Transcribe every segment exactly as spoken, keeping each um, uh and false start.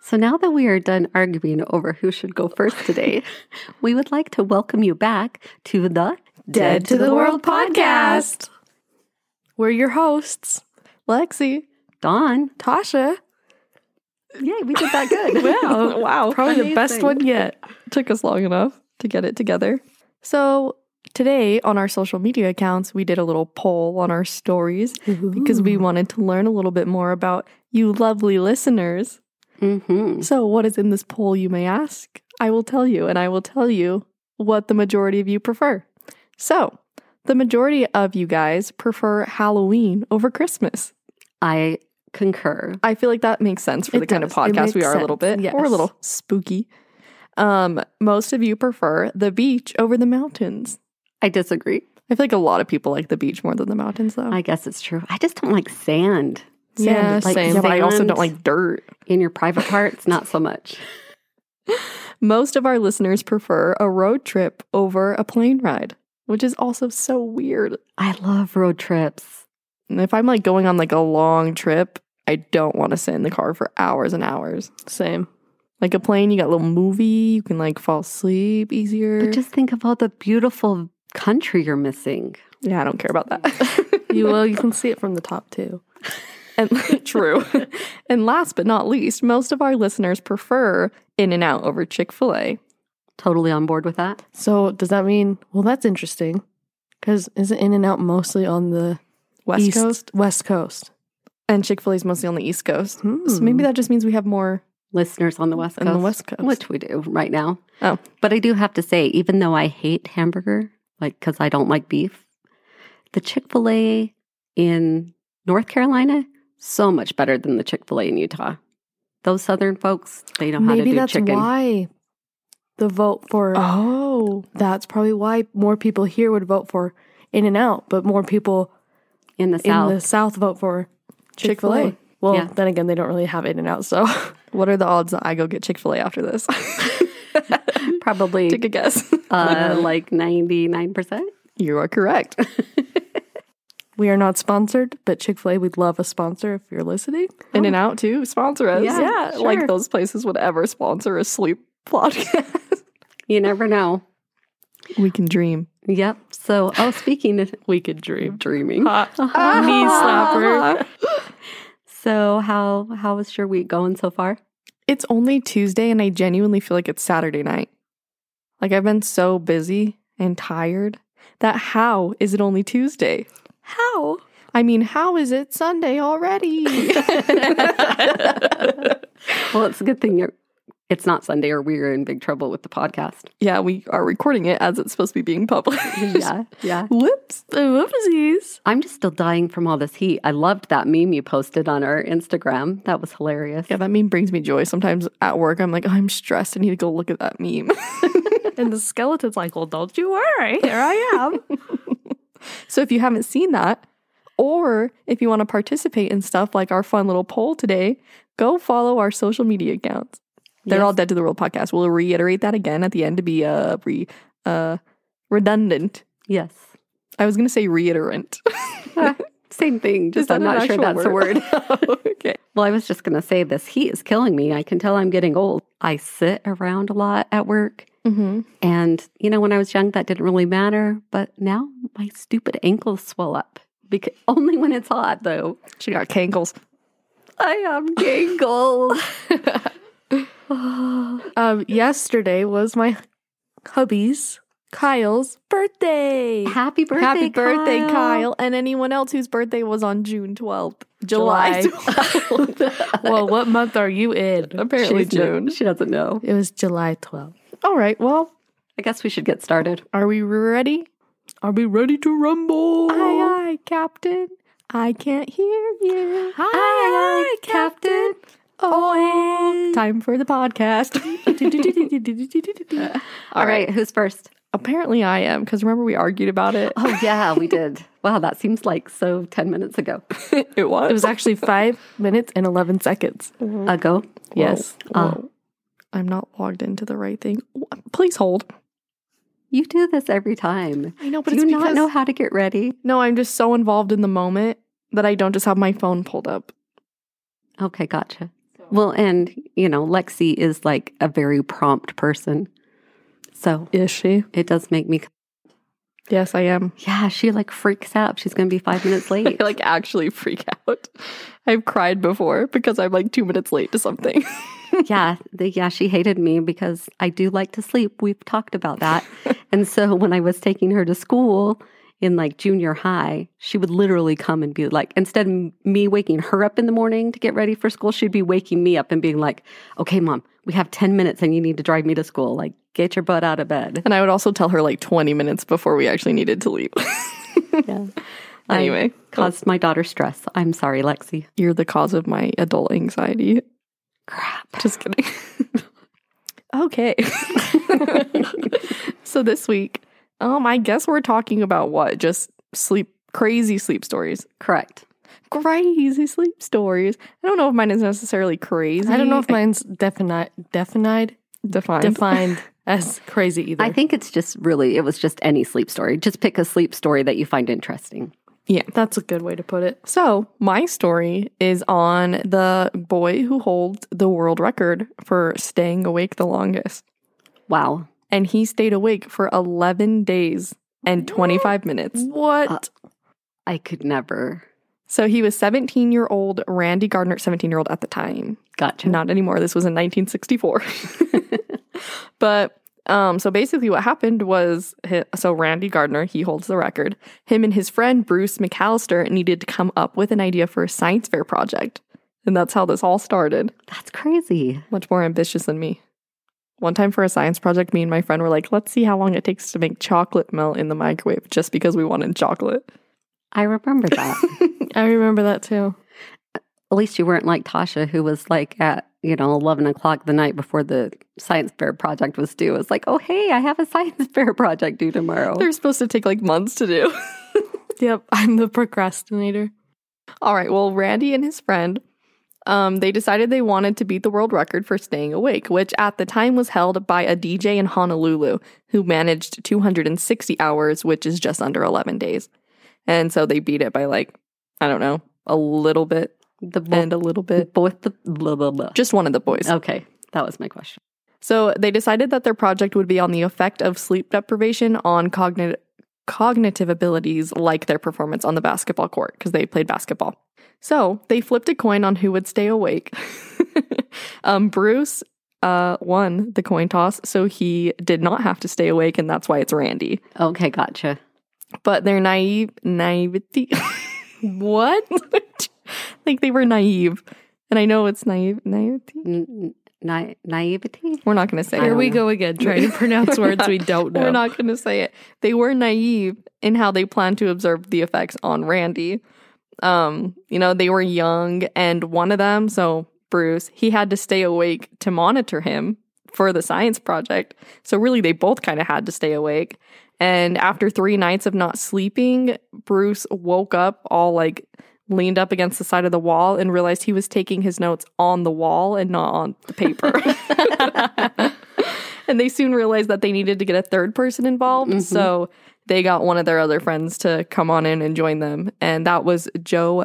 So now that we are done arguing over who should go first today, we would like to welcome you back to the Dead, Dead to, to the, the World podcast. podcast. We're your hosts, Lexi, Dawn, Tasha. Yay, we did that good. Wow. wow. Probably Amazing. The best one yet. Took us long enough to get it together. So today on our social media accounts, we did a little poll on our stories Ooh. because we wanted to learn a little bit more about you lovely listeners. Mm-hmm. So what is in this poll, you may ask? I will tell you, and I will tell you what the majority of you prefer. So the majority of you guys prefer Halloween over Christmas. I concur. I feel like that makes sense for it the does. kind of podcast we are sense. a little bit. Yes. We're a little spooky. Um, most of you prefer the beach over the mountains. I disagree. I feel like a lot of people like the beach more than the mountains, though. I guess it's true. I just don't like sand. sand yeah, like same. Sand but I also don't like dirt. In your private parts, not so much. Most of our listeners prefer a road trip over a plane ride, which is also so weird. I love road trips. And if I'm like going on like a long trip, I don't want to sit in the car for hours and hours. Same. Like a plane, you got a little movie, you can like fall asleep easier. But just think of all the beautiful country you're missing. Yeah, I don't care about that. You will, you can see it from the top too. And true. And last but not least, most of our listeners prefer In-N-Out over Chick-fil-A. Totally on board with that. So does that mean, well, that's interesting, because isn't In-N-Out mostly on the West East, Coast? West Coast. And Chick-fil-A is mostly on the East Coast. Hmm. So maybe that just means we have more listeners on the West Coast. On the West Coast. Which we do right now. Oh. But I do have to say, even though I hate hamburger, like, because I don't like beef, the Chick-fil-A in North Carolina, so much better than the Chick-fil-A in Utah. Those Southern folks, they know maybe how to do that's chicken. Why the vote for... Oh. That's probably why more people here would vote for In-N-Out, but more people... In the South. In the South, vote for Chick-fil-A. Chick-fil-A. Well, yeah. Then again, they don't really have In-N-Out, so what are the odds that I go get Chick-fil-A after this? Probably. Take a guess. Uh, like ninety-nine percent? You are correct. We are not sponsored, but Chick-fil-A, we'd love a sponsor if you're listening. Oh. In-N-Out, too, sponsor us. Yeah, yeah sure. Like those places would ever sponsor a sleep podcast. You never know. We can dream. Yep. So, oh, speaking of, we could dream, dreaming. Hot, hot knee slapper. So, how how is your week going so far? It's only Tuesday, and I genuinely feel like it's Saturday night. Like, I've been so busy and tired that how is it only Tuesday? How? I mean, how is it Sunday already? Well, it's a good thing you're... It's not Sunday or we're in big trouble with the podcast. Yeah, we are recording it as it's supposed to be being published. Yeah, yeah. Whoops. Whoopsies. I'm just still dying from all this heat. I loved that meme you posted on our Instagram. That was hilarious. Yeah, that meme brings me joy. Sometimes at work, I'm like, oh, I'm stressed. I need to go look at that meme. And the skeleton's like, well, don't you worry. Here I am. So if you haven't seen that, or if you want to participate in stuff like our fun little poll today, go follow our social media accounts. They're yes. all Dead to the World podcast. We'll reiterate that again at the end to be uh, re, uh, redundant. Yes. I was going to say reiterant. uh, same thing, just I'm not sure that's a word. Okay. Well, I was just going to say this heat is killing me. I can tell I'm getting old. I sit around a lot at work. Mm-hmm. And, you know, when I was young, that didn't really matter. But now my stupid ankles swell up. Because only when it's hot, though. She got cankles. I am cankles. um, yesterday was my hubby's, Kyle's birthday. Happy birthday, Happy birthday, Kyle. Kyle. And anyone else whose birthday was on June twelfth. July. July. Well, what month are you in? Apparently She's June. No, she doesn't know. It was July twelfth. All right, well. I guess we should get started. Are we ready? Are we ready to rumble? Aye, aye, Captain. I can't hear you. Aye, aye, aye Captain. Captain. Oh, time for the podcast. All right, who's first? Apparently I am, because remember we argued about it? Oh, yeah, we did. Wow, that seems like so ten minutes ago. It was? It was actually five minutes and eleven seconds. Mm-hmm. Ago? Yes. Whoa. Whoa. Uh, I'm not logged into the right thing. Please hold. You do this every time. I know, but do it's you because... not know how to get ready? No, I'm just so involved in the moment that I don't just have my phone pulled up. Okay, gotcha. Well, and, you know, Lexi is like a very prompt person. So. Is she? It does make me. Yes, I am. Yeah, she like freaks out. She's going to be five minutes late. I like actually freak out. I've cried before because I'm like two minutes late to something. yeah, the, yeah, she hated me because I do like to sleep. We've talked about that. And so when I was taking her to school in like junior high, she would literally come and be like, instead of me waking her up in the morning to get ready for school, she'd be waking me up and being like, okay, Mom, we have ten minutes and you need to drive me to school. Like, get your butt out of bed. And I would also tell her like twenty minutes before we actually needed to leave. yeah. Anyway. I caused my daughter stress. I'm sorry, Lexi. You're the cause of my adult anxiety. Crap. Just kidding. okay. So this week, Um, I guess we're talking about what? Just sleep, crazy sleep stories. Correct. Crazy sleep stories. I don't know if mine is necessarily crazy. I don't know if mine's defini- definied, defined, defined as crazy either. I think it's just really, it was just any sleep story. Just pick a sleep story that you find interesting. Yeah, that's a good way to put it. So my story is on the boy who holds the world record for staying awake the longest. Wow. And he stayed awake for eleven days and twenty-five minutes. What? Uh, I could never. So he was seventeen-year-old Randy Gardner, seventeen-year-old at the time. Gotcha. Not anymore. This was in nineteen sixty-four. But um, so basically what happened was, his, so Randy Gardner, he holds the record. Him and his friend Bruce McAllister needed to come up with an idea for a science fair project. And that's how this all started. That's crazy. Much more ambitious than me. One time for a science project, me and my friend were like, let's see how long it takes to make chocolate melt in the microwave just because we wanted chocolate. I remember that. I remember that too. At least you weren't like Tasha, who was like at, you know, eleven o'clock the night before the science fair project was due. It's like, oh, hey, I have a science fair project due tomorrow. They're supposed to take like months to do. Yep, I'm the procrastinator. All right, well, Randy and his friend... Um, they decided they wanted to beat the world record for staying awake, which at the time was held by a D J in Honolulu who managed two hundred sixty hours, which is just under eleven days. And so they beat it by like, I don't know, a little bit the bo- and a little bit. Both the blah, blah, blah. Just one of the boys. Okay, that was my question. So they decided that their project would be on the effect of sleep deprivation on cognitive cognitive abilities like their performance on the basketball court because they played basketball. So they flipped a coin on who would stay awake. um, Bruce uh, won the coin toss, so he did not have to stay awake, and that's why it's Randy. Okay, gotcha. But their naive naivety. What? Like they were naive, and I know it's naive naivety. N- na- naivety. We're not going to say it. Here we go again, trying to pronounce words not, we don't know. We're not going to say it. They were naive in how they planned to observe the effects on Randy. Um, you know, they were young, and one of them, so Bruce, he had to stay awake to monitor him for the science project. So really, they both kind of had to stay awake. And after three nights of not sleeping, Bruce woke up all like leaned up against the side of the wall and realized he was taking his notes on the wall and not on the paper. And they soon realized that they needed to get a third person involved. Mm-hmm. So they got one of their other friends to come on in and join them. And that was Joe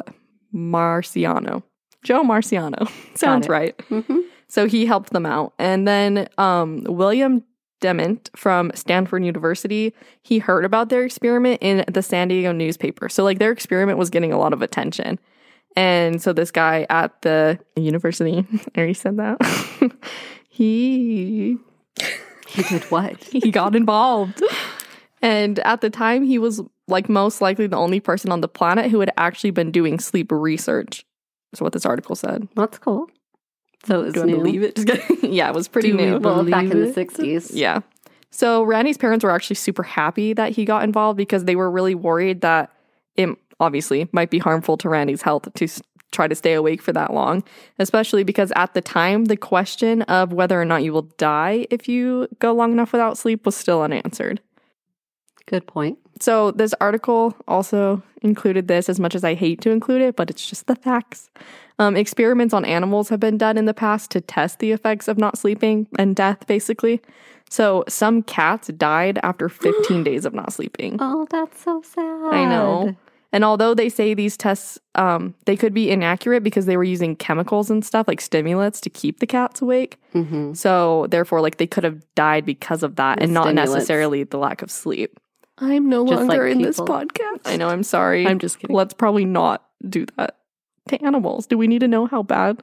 Marciano. Joe Marciano. Sounds right. Mm-hmm. So he helped them out. And then um, William Dement from Stanford University, he heard about their experiment in the San Diego newspaper. So like their experiment was getting a lot of attention. And so this guy at the university, I already said that, he... He did what? He got involved. And at the time, he was like most likely the only person on the planet who had actually been doing sleep research. That's what this article said. That's cool. So it was Do new. I believe it? Yeah, it was pretty Do new. Well, back in the sixties. Yeah. So Randy's parents were actually super happy that he got involved because they were really worried that it obviously might be harmful to Randy's health to try to stay awake for that long, especially because at the time, the question of whether or not you will die if you go long enough without sleep was still unanswered. Good point. So this article also included this, as much as I hate to include it, but it's just the facts. Um, experiments on animals have been done in the past to test the effects of not sleeping and death, basically. So some cats died after fifteen days of not sleeping. Oh, that's so sad. I know. And although they say these tests, um, they could be inaccurate because they were using chemicals and stuff, like stimulants, to keep the cats awake. Mm-hmm. So, therefore, like, they could have died because of that, and, and not necessarily the lack of sleep. I'm no just longer like in people. This podcast. I know, I'm sorry. I'm just kidding. Let's probably not do that to animals. Do we need to know how bad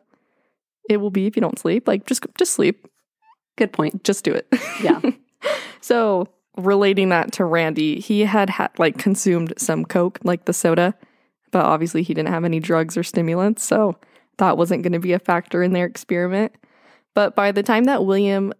it will be if you don't sleep? Like, just just sleep. Good point. Just do it. Yeah. So, relating that to Randy, he had, had like consumed some Coke, like the soda, but obviously he didn't have any drugs or stimulants, so that wasn't going to be a factor in their experiment. But by the time that William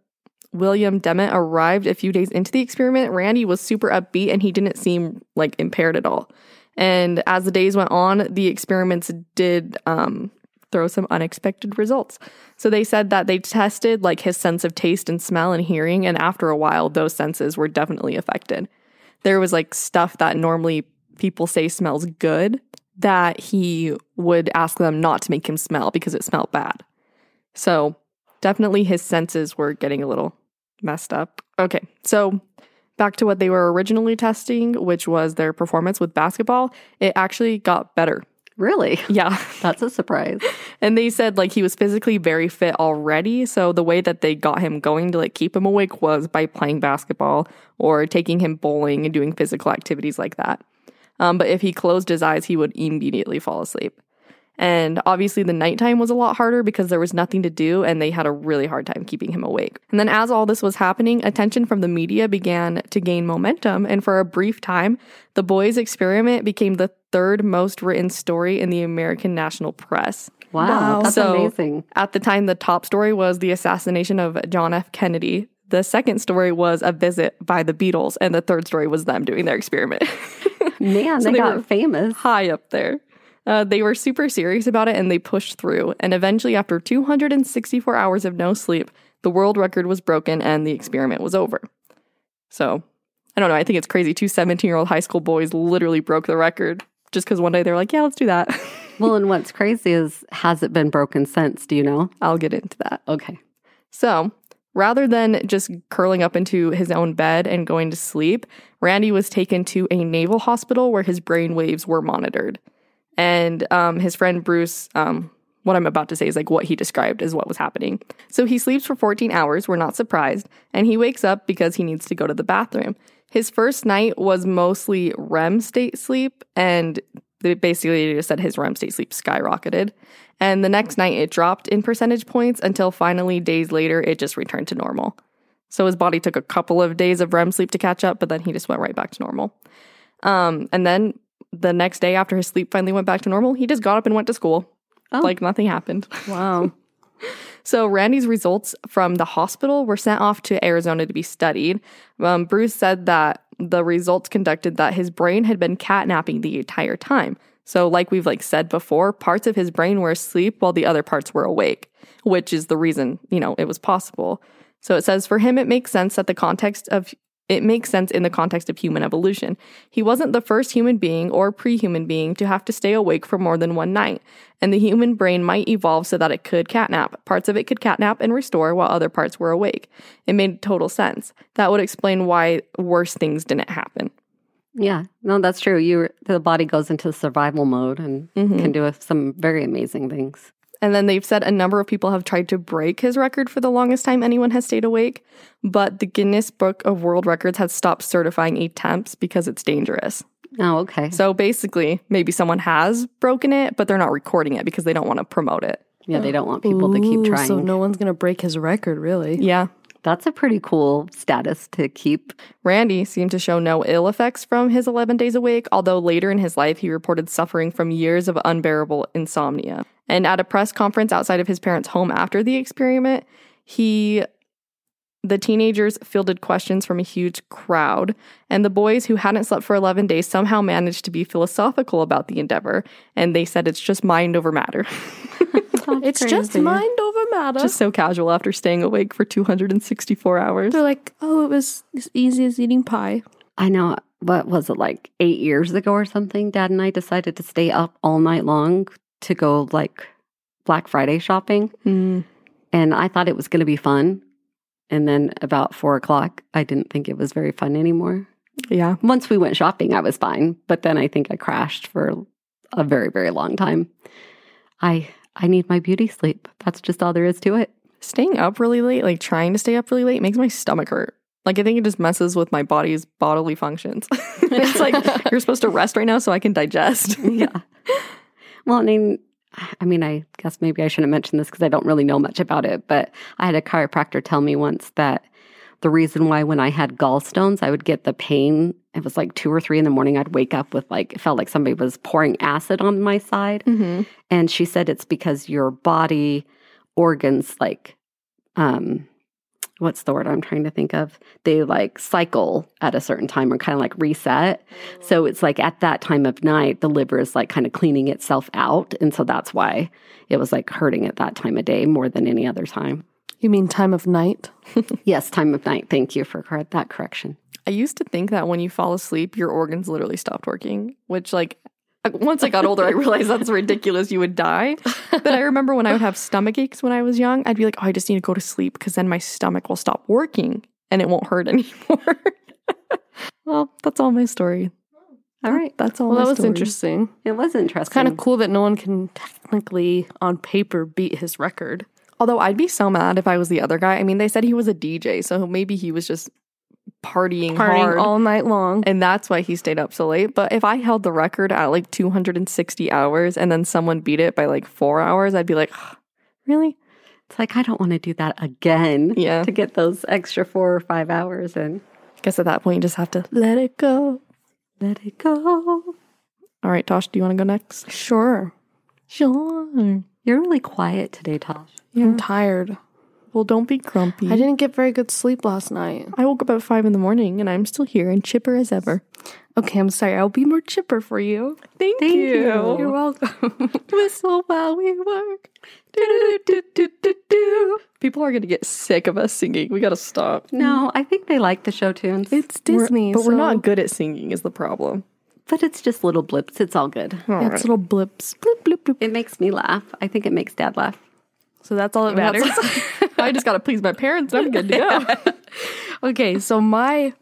William Dement arrived a few days into the experiment, Randy was super upbeat and he didn't seem like impaired at all. And as the days went on, the experiments did um, throw some unexpected results. So they said that they tested like his sense of taste and smell and hearing, and after a while, those senses were definitely affected. There was like stuff that normally people say smells good that he would ask them not to make him smell because it smelled bad. So definitely his senses were getting a little messed up. Okay, so back to what they were originally testing, which was their performance with basketball. It actually got better. Really? Yeah. That's a surprise. And they said, like, he was physically very fit already, so the way that they got him going to, like, keep him awake was by playing basketball or taking him bowling and doing physical activities like that. Um, but if he closed his eyes, he would immediately fall asleep. And obviously the nighttime was a lot harder because there was nothing to do and they had a really hard time keeping him awake. And then as all this was happening, attention from the media began to gain momentum. And for a brief time, the boys' experiment became the third most written story in the American national press. Wow, wow. That's so amazing. At the time, the top story was the assassination of John F. Kennedy. The second story was a visit by the Beatles. And the third story was them doing their experiment. Man, so they, they got famous. High up there. Uh, they were super serious about it, and they pushed through. And eventually, after two hundred sixty-four hours of no sleep, the world record was broken, and the experiment was over. So, I don't know. I think it's crazy. Two seventeen-year-old high school boys literally broke the record just because one day they're like, yeah, let's do that. Well, and what's crazy is, has it been broken since? Do you know? I'll get into that. Okay. So, rather than just curling up into his own bed and going to sleep, Randy was taken to a naval hospital where his brain waves were monitored. And um, his friend Bruce, um, what I'm about to say is like what he described as what was happening. So he sleeps for fourteen hours, we're not surprised, and he wakes up because he needs to go to the bathroom. His first night was mostly R E M state sleep, and they basically just said his R E M state sleep skyrocketed. And the next night it dropped in percentage points until finally days later it just returned to normal. So his body took a couple of days of R E M sleep to catch up, but then he just went right back to normal. Um, and then... The next day after his sleep finally went back to normal, he just got up and went to school. Oh. Like nothing happened. Wow. So Randy's results from the hospital were sent off to Arizona to be studied. Um, Bruce said that the results conducted that his brain had been catnapping the entire time. So like we've like said before, parts of his brain were asleep while the other parts were awake, which is the reason, you know, it was possible. So it says for him, it makes sense that the context of It makes sense in the context of human evolution. He wasn't the first human being or pre-human being to have to stay awake for more than one night, and the human brain might evolve so that it could catnap. Parts of it could catnap and restore while other parts were awake. It made total sense. That would explain why worse things didn't happen. Yeah, no, that's true. You, the body goes into survival mode and mm-hmm. can do some very amazing things. And then they've said a number of people have tried to break his record for the longest time anyone has stayed awake, but the Guinness Book of World Records has stopped certifying attempts because it's dangerous. Oh, okay. So basically, maybe someone has broken it, but they're not recording it because they don't want to promote it. Yeah, they don't want people Ooh, to keep trying. So no one's going to break his record, really. Yeah. That's a pretty cool status to keep. Randy seemed to show no ill effects from his eleven days awake, although later in his life he reported suffering from years of unbearable insomnia. And at a press conference outside of his parents' home after the experiment, he, the teenagers fielded questions from a huge crowd. And the boys who hadn't slept for eleven days somehow managed to be philosophical about the endeavor. And they said it's just mind over matter. It's crazy. Just mind over matter. Just so casual after staying awake for two hundred sixty-four hours. They're like, oh, it was as easy as eating pie. I know. What was it, like eight years ago or something? Dad and I decided to stay up all night long to go like Black Friday shopping. Mm. And I thought it was going to be fun. And then about four o'clock, I didn't think it was very fun anymore. Yeah. Once we went shopping, I was fine. But then I think I crashed for a very, very long time. I I need my beauty sleep. That's just all there is to it. Staying up really late, like trying to stay up really late, makes my stomach hurt. Like, I think it just messes with my body's bodily functions. It's like, you're supposed to rest right now so I can digest. Yeah. Well, I mean, I mean, I guess maybe I shouldn't mention this because I don't really know much about it, but I had a chiropractor tell me once that the reason why when I had gallstones, I would get the pain. It was like two or three in the morning. I'd wake up with like, it felt like somebody was pouring acid on my side. Mm-hmm. And she said it's because your body organs, like, um, what's the word I'm trying to think of? They like cycle at a certain time or kind of like reset. So it's like at that time of night, the liver is like kind of cleaning itself out. And so that's why it was like hurting at that time of day more than any other time. You mean time of night? Yes, time of night. Thank you for that correction. I used to think that when you fall asleep, your organs literally stopped working, which like once I got older, I realized that's ridiculous. You would die. But I remember when I would have stomach aches when I was young, I'd be like, oh, I just need to go to sleep because then my stomach will stop working and it won't hurt anymore. Well, that's all my story. All right. That's all well, my that was story. Interesting. It was interesting. It's kind of cool that no one can technically, on paper, beat his record. Although I'd be so mad if I was the other guy. I mean, they said he was a D J, so maybe he was just... Partying, partying hard all night long. And that's why he stayed up so late. But if I held the record at like two hundred sixty hours and then someone beat it by like four hours, I'd be like, oh, really? It's like, I don't want to do that again. Yeah. To get those extra four or five hours in. I guess at that point, you just have to let it go. Let it go. All right, Tosh, do you want to go next? Sure. Sure. You're really quiet today, Tosh. Yeah. I'm tired. Well, don't be grumpy. I didn't get very good sleep last night. I woke up at five in the morning, and I'm still here and chipper as ever. Okay, I'm sorry. I'll be more chipper for you. Thank, Thank you. you. You're welcome. Whistle while we work. Do, do, do, do, do, do. People are going to get sick of us singing. We got to stop. No, I think they like the show tunes. It's Disney. We're, but so. We're not good at singing is the problem. But it's just little blips. It's all good. All yeah, right. It's little blips. Blip, blip, blip. It makes me laugh. I think it makes Dad laugh. So that's all that matters. I just got to please my parents. I'm good to go. Okay, so my,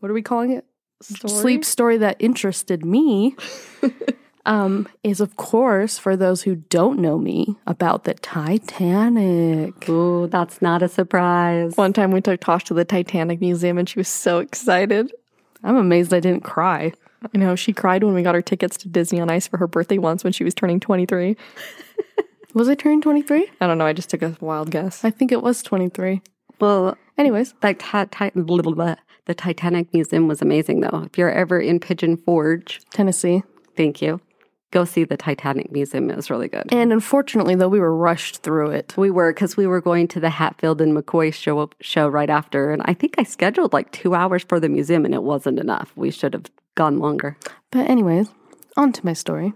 what are we calling it? Story? Sleep story that interested me um, is, of course, for those who don't know me, about the Titanic. Ooh, that's not a surprise. One time we took Tosh to the Titanic Museum and she was so excited. I'm amazed I didn't cry. You know, she cried when we got her tickets to Disney on Ice for her birthday once when she was turning twenty-three. Was I turning twenty-three? I don't know. I just took a wild guess. I think it was twenty-three. Well, anyways. That ti- ti- blah, blah, blah. The Titanic Museum was amazing, though. If you're ever in Pigeon Forge, Tennessee. Thank you. Go see the Titanic Museum. It was really good. And unfortunately, though, we were rushed through it. We were, because we were going to the Hatfield and McCoy show, up, show right after. And I think I scheduled like two hours for the museum, and it wasn't enough. We should have gone longer. But anyways, on to my story.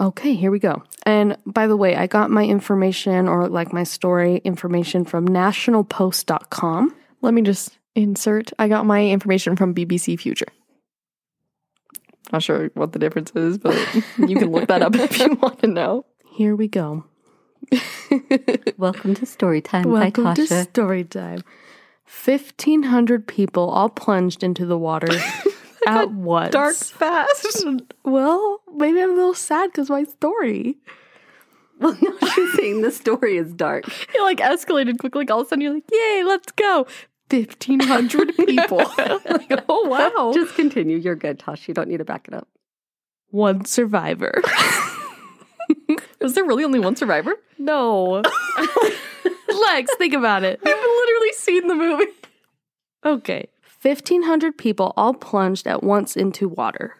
Okay, here we go. And by the way, I got my information or like my story information from national post dot com. Let me just insert. I got my information from B B C Future. Not sure what the difference is, but you can look that up if you want to know. Here we go. Welcome to story time. Welcome by Tasha. to story time. fifteen hundred people all plunged into the water. At once. Dark fast. Well, maybe I'm a little sad because my story. Well, now she's saying the story is dark. It like escalated quickly. All of a sudden you're like, yay, let's go. fifteen hundred people. Like, oh, wow. Just continue. You're good, Tosh. You don't need to back it up. One survivor. Was there really only one survivor? No. Lex, think about it. We've literally seen the movie. Okay. fifteen hundred people all plunged at once into water.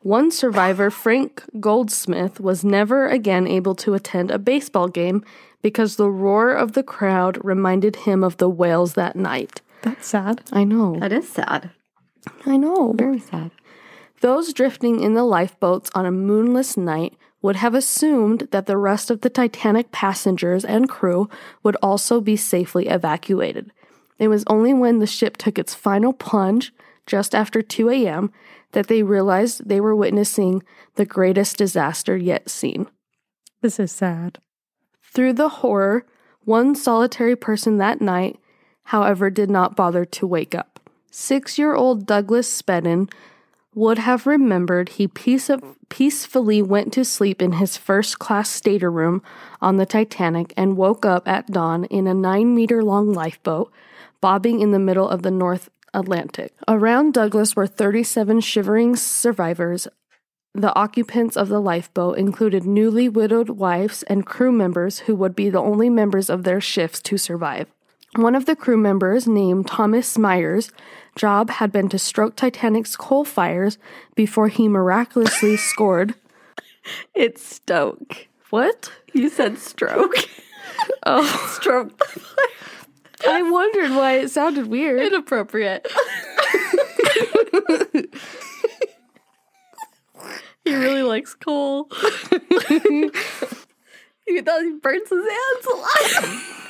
One survivor, Frank Goldsmith, was never again able to attend a baseball game because the roar of the crowd reminded him of the whales that night. That's sad. I know. That is sad. I know. Very sad. Those drifting in the lifeboats on a moonless night would have assumed that the rest of the Titanic passengers and crew would also be safely evacuated. It was only when the ship took its final plunge, just after two a.m., that they realized they were witnessing the greatest disaster yet seen. This is sad. Through the horror, one solitary person that night, however, did not bother to wake up. six-year-old Douglas Spedden would have remembered he peace- peacefully went to sleep in his first-class stateroom on the Titanic and woke up at dawn in a nine-meter-long lifeboat bobbing in the middle of the North Atlantic. Around Douglas were thirty-seven shivering survivors. The occupants of the lifeboat included newly widowed wives and crew members who would be the only members of their shifts to survive. One of the crew members, named Thomas Myers, job had been to stroke Titanic's coal fires before he miraculously scored. It's stoke. What? You said stroke. Oh. Stroke the fire. I wondered why it sounded weird. Inappropriate. He really likes coal. You thought he burns his hands alive.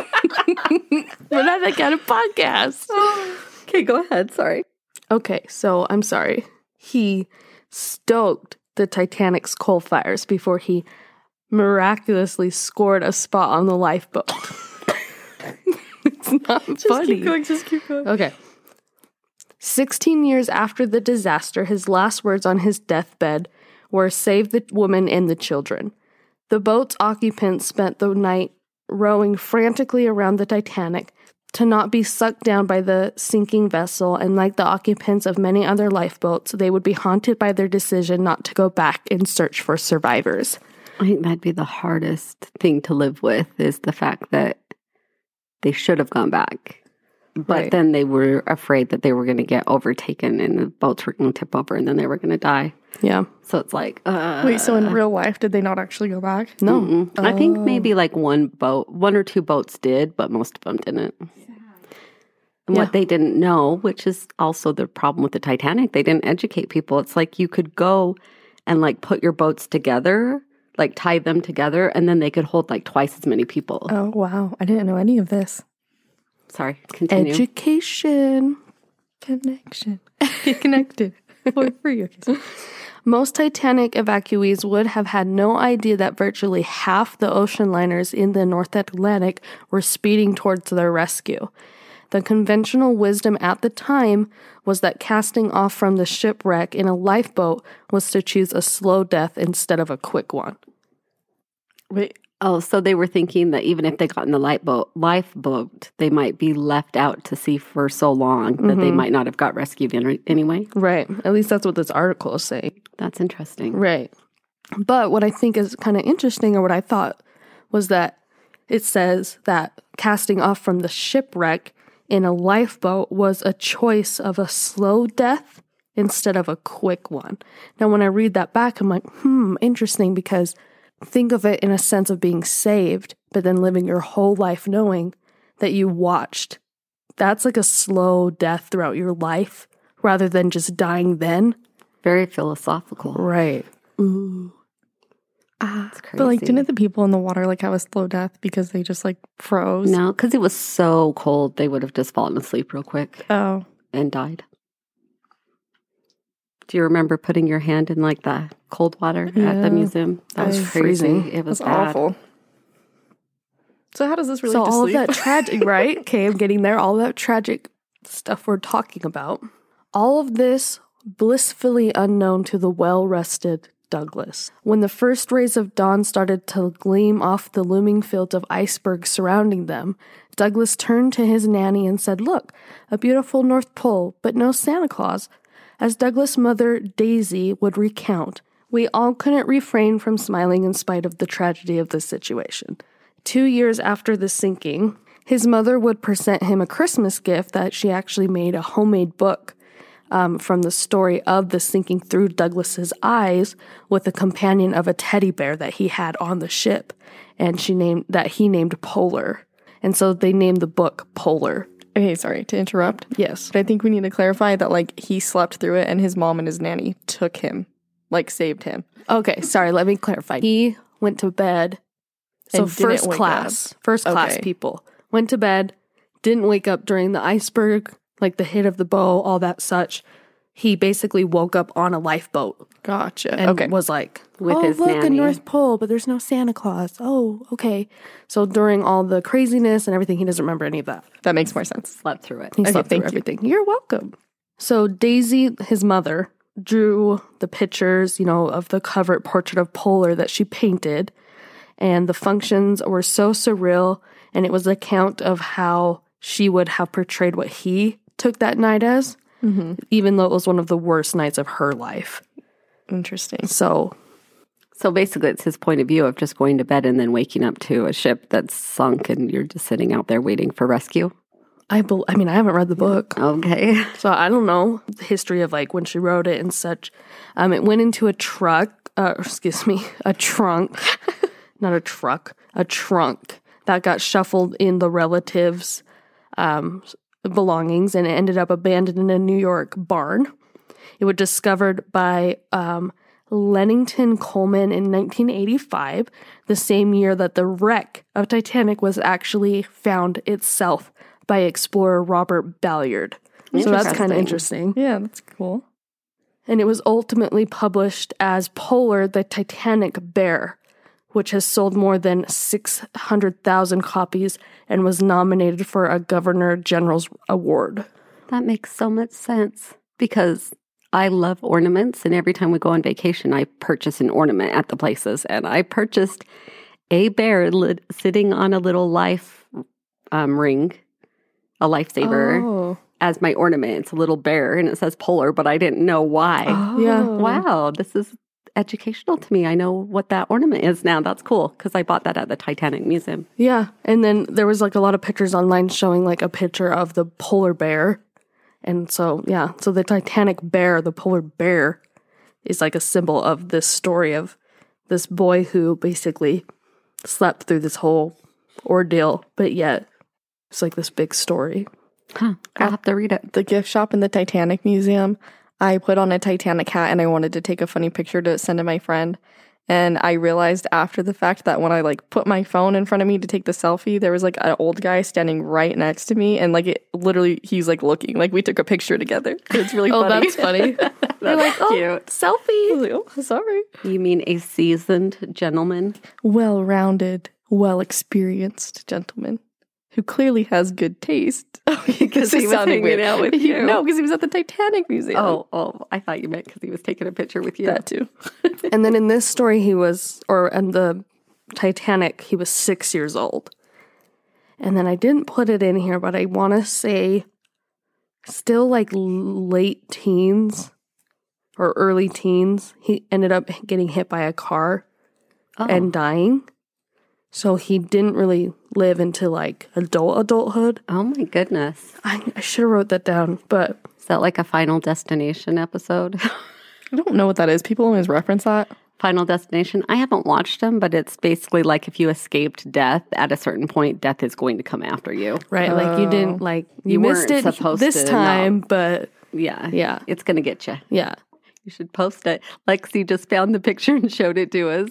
We're not that kind of podcast. Okay, go ahead. Sorry. Okay, so I'm sorry. He stoked the Titanic's coal fires before he miraculously scored a spot on the lifeboat. It's not just funny. Just keep going. Just keep going. Okay. Sixteen years after the disaster, his last words on his deathbed were, "Save the woman and the children." The boat's occupants spent the night rowing frantically around the Titanic to not be sucked down by the sinking vessel, and like the occupants of many other lifeboats, they would be haunted by their decision not to go back and search for survivors. I think that'd be the hardest thing to live with, is the fact that they should have gone back. But right. Then they were afraid that they were going to get overtaken and the boats were going to tip over and then they were going to die. Yeah. So it's like, uh. Wait, so in real life, did they not actually go back? No. Uh, I think maybe like one boat, one or two boats did, but most of them didn't. Yeah. And yeah. What they didn't know, which is also the problem with the Titanic, they didn't educate people. It's like you could go and like put your boats together, like tie them together, and then they could hold like twice as many people. Oh, wow. I didn't know any of this. Sorry, continue. Education. Connection. Get connected. For free. Most Titanic evacuees would have had no idea that virtually half the ocean liners in the North Atlantic were speeding towards their rescue. The conventional wisdom at the time was that casting off from the shipwreck in a lifeboat was to choose a slow death instead of a quick one. Wait. Oh, so they were thinking that even if they got in the lifeboat, lifeboat, they might be left out to sea for so long that mm-hmm. they might not have got rescued in, anyway? Right. At least that's what this article is saying. That's interesting. Right. But what I think is kind of interesting, or what I thought, was that it says that casting off from the shipwreck in a lifeboat was a choice of a slow death instead of a quick one. Now, when I read that back, I'm like, hmm, interesting, because think of it in a sense of being saved, but then living your whole life knowing that you watched. That's like a slow death throughout your life rather than just dying then. Very philosophical. Right. Ooh. Ah, that's crazy. But like, didn't the people in the water like have a slow death because they just like froze? No, because it was so cold, they would have just fallen asleep real quick. Oh. And died. Do you remember putting your hand in like the cold water yeah. at the museum? That was, was freezing. Crazy. It was, it was awful. So how does this relate so to all sleep? All of that tragic, right? Okay, I'm getting there. All that tragic stuff we're talking about. All of this blissfully unknown to the well-rested Douglas. When the first rays of dawn started to gleam off the looming fields of icebergs surrounding them, Douglas turned to his nanny and said, "Look, a beautiful North Pole, but no Santa Claus." As Douglas' mother, Daisy, would recount, "We all couldn't refrain from smiling in spite of the tragedy of the situation." Two years after the sinking, his mother would present him a Christmas gift that she actually made, a homemade book um, from the story of the sinking through Douglas's eyes, with a companion of a teddy bear that he had on the ship, and she named that he named Polar, and so they named the book Polar. Okay, sorry to interrupt. Yes. But I think we need to clarify that, like, he slept through it and his mom and his nanny took him, like, saved him. Okay, sorry, let me clarify. He went to bed. So first class, first class people went to bed, didn't wake up during the iceberg, like the hit of the bow, all that such. He basically woke up on a lifeboat. Gotcha. And okay. was like, with oh, his look, nanny. A North Pole, but there's no Santa Claus. Oh, okay. So during all the craziness and everything, he doesn't remember any of that. That makes more sense. Slept through it. He okay, slept through you. everything. You're welcome. So Daisy, his mother, drew the pictures, you know, of the covered portrait of Polar that she painted, and the functions were so surreal, and it was an account of how she would have portrayed what he took that night as, mm-hmm. even though it was one of the worst nights of her life. Interesting. So... So basically it's his point of view of just going to bed and then waking up to a ship that's sunk and you're just sitting out there waiting for rescue. I be- I mean, I haven't read the book. Okay. So I don't know the history of like when she wrote it and such. Um, it went into a truck, uh, excuse me, a trunk, not a truck, a trunk that got shuffled in the relatives' um, belongings, and it ended up abandoned in a New York barn. It was discovered by um, Lennington Coleman in nineteen eighty-five, the same year that the wreck of Titanic was actually found itself by explorer Robert Ballard. So that's kind of interesting. Yeah, that's cool. And it was ultimately published as Polar, the Titanic Bear, which has sold more than six hundred thousand copies and was nominated for a Governor General's Award. That makes so much sense because I love ornaments, and every time we go on vacation, I purchase an ornament at the places. And I purchased a bear li- sitting on a little life um, ring, a lifesaver, oh. as my ornament. It's a little bear, and it says Polar, but I didn't know why. Oh. Yeah. Wow, this is educational to me. I know what that ornament is now. That's cool, because I bought that at the Titanic Museum. Yeah, and then there was like a lot of pictures online showing like a picture of the polar bear. And so, yeah, so the Titanic bear, the polar bear, is like a symbol of this story of this boy who basically slept through this whole ordeal, but yet it's like this big story. Huh. I'll have to read it. The gift shop in the Titanic Museum, I put on a Titanic hat and I wanted to take a funny picture to send to my friend. And I realized after the fact that when I, like, put my phone in front of me to take the selfie, there was, like, an old guy standing right next to me. And, like, it literally, he's, like, looking. Like, we took a picture together. It's really oh, funny. Oh, that's funny. That's They're like, cute. Oh, selfie. Like, oh, sorry. You mean a seasoned gentleman? Well-rounded, well-experienced gentleman who clearly has good taste. Oh, because he was hanging weird. out with you. No, because he was at the Titanic Museum. Oh, oh, I thought you meant because he was taking a picture with you. That too. And then in this story, he was, or in the Titanic, he was six years old. And then I didn't put it in here, but I want to say still like late teens or early teens, he ended up getting hit by a car oh. and dying. So he didn't really live into, like, adult adulthood. Oh, my goodness. I, I should have wrote that down, but... Is that like a Final Destination episode? I don't know what that is. People always reference that. Final Destination. I haven't watched them, but it's basically like if you escaped death, at a certain point, death is going to come after you. Right, oh. like you didn't, like, you, you missed it supposed this to, time, no. but... Yeah, yeah. It's going to get you. Yeah. You should post it. Lexi just found the picture and showed it to us.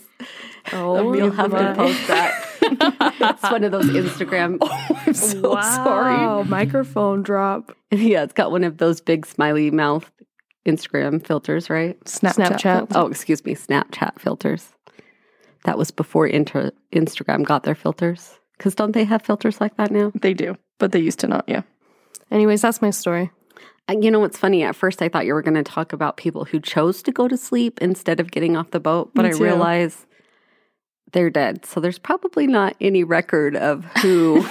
Oh, we'll have my. to post that. It's one of those Instagram. Oh, I'm so wow. sorry. Wow, microphone drop. Yeah, it's got one of those big smiley mouth Instagram filters, right? Snapchat. Snapchat. Oh, excuse me, Snapchat filters. That was before inter- Instagram got their filters. Because don't they have filters like that now? They do, but they used to not, yeah. Anyways, that's my story. You know, what's funny, at first I thought you were going to talk about people who chose to go to sleep instead of getting off the boat, but I realize they're dead. So there's probably not any record of who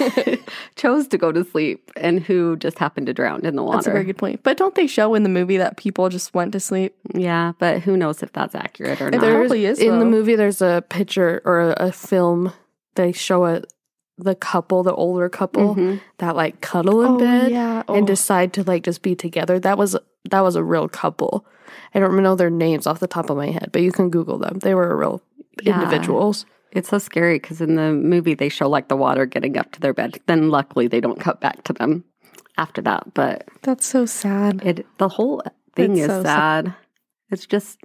chose to go to sleep and who just happened to drown in the water. That's a very good point. But don't they show in the movie that people just went to sleep? Yeah, but who knows if that's accurate or not. There probably is, though. In the movie, there's a picture or a film, they show it. The couple, the older couple mm-hmm. that like cuddle in oh, bed yeah. oh. and decide to like just be together. That was that was a real couple. I don't know their names off the top of my head, but you can Google them. They were real yeah. individuals. It's so scary because in the movie they show like the water getting up to their bed. Then luckily they don't cut back to them after that. But that's so sad. It the whole thing it's is so sad. sad. It's just.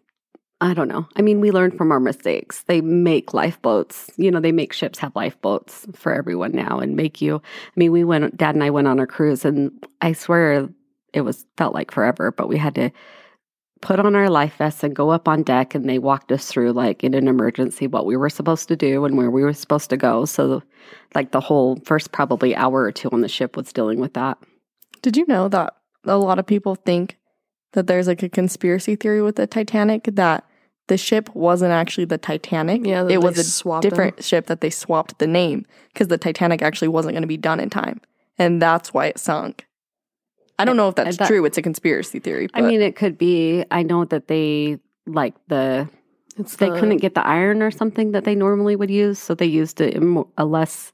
I don't know. I mean, we learn from our mistakes. They make lifeboats. You know, they make ships have lifeboats for everyone now and make you. I mean, we went, Dad and I went on a cruise and I swear it was felt like forever, but we had to put on our life vests and go up on deck and they walked us through like in an emergency what we were supposed to do and where we were supposed to go. So like the whole first probably hour or two on the ship was dealing with that. Did you know that a lot of people think that there's like a conspiracy theory with the Titanic that the ship wasn't actually the Titanic. Yeah, it was a different them. ship that they swapped the name because the Titanic actually wasn't going to be done in time. And that's why it sunk. I don't know if that's that, true. It's a conspiracy theory. But. I mean, it could be. I know that they, like, the... It's they the, couldn't get the iron or something that they normally would use, so they used a, a less,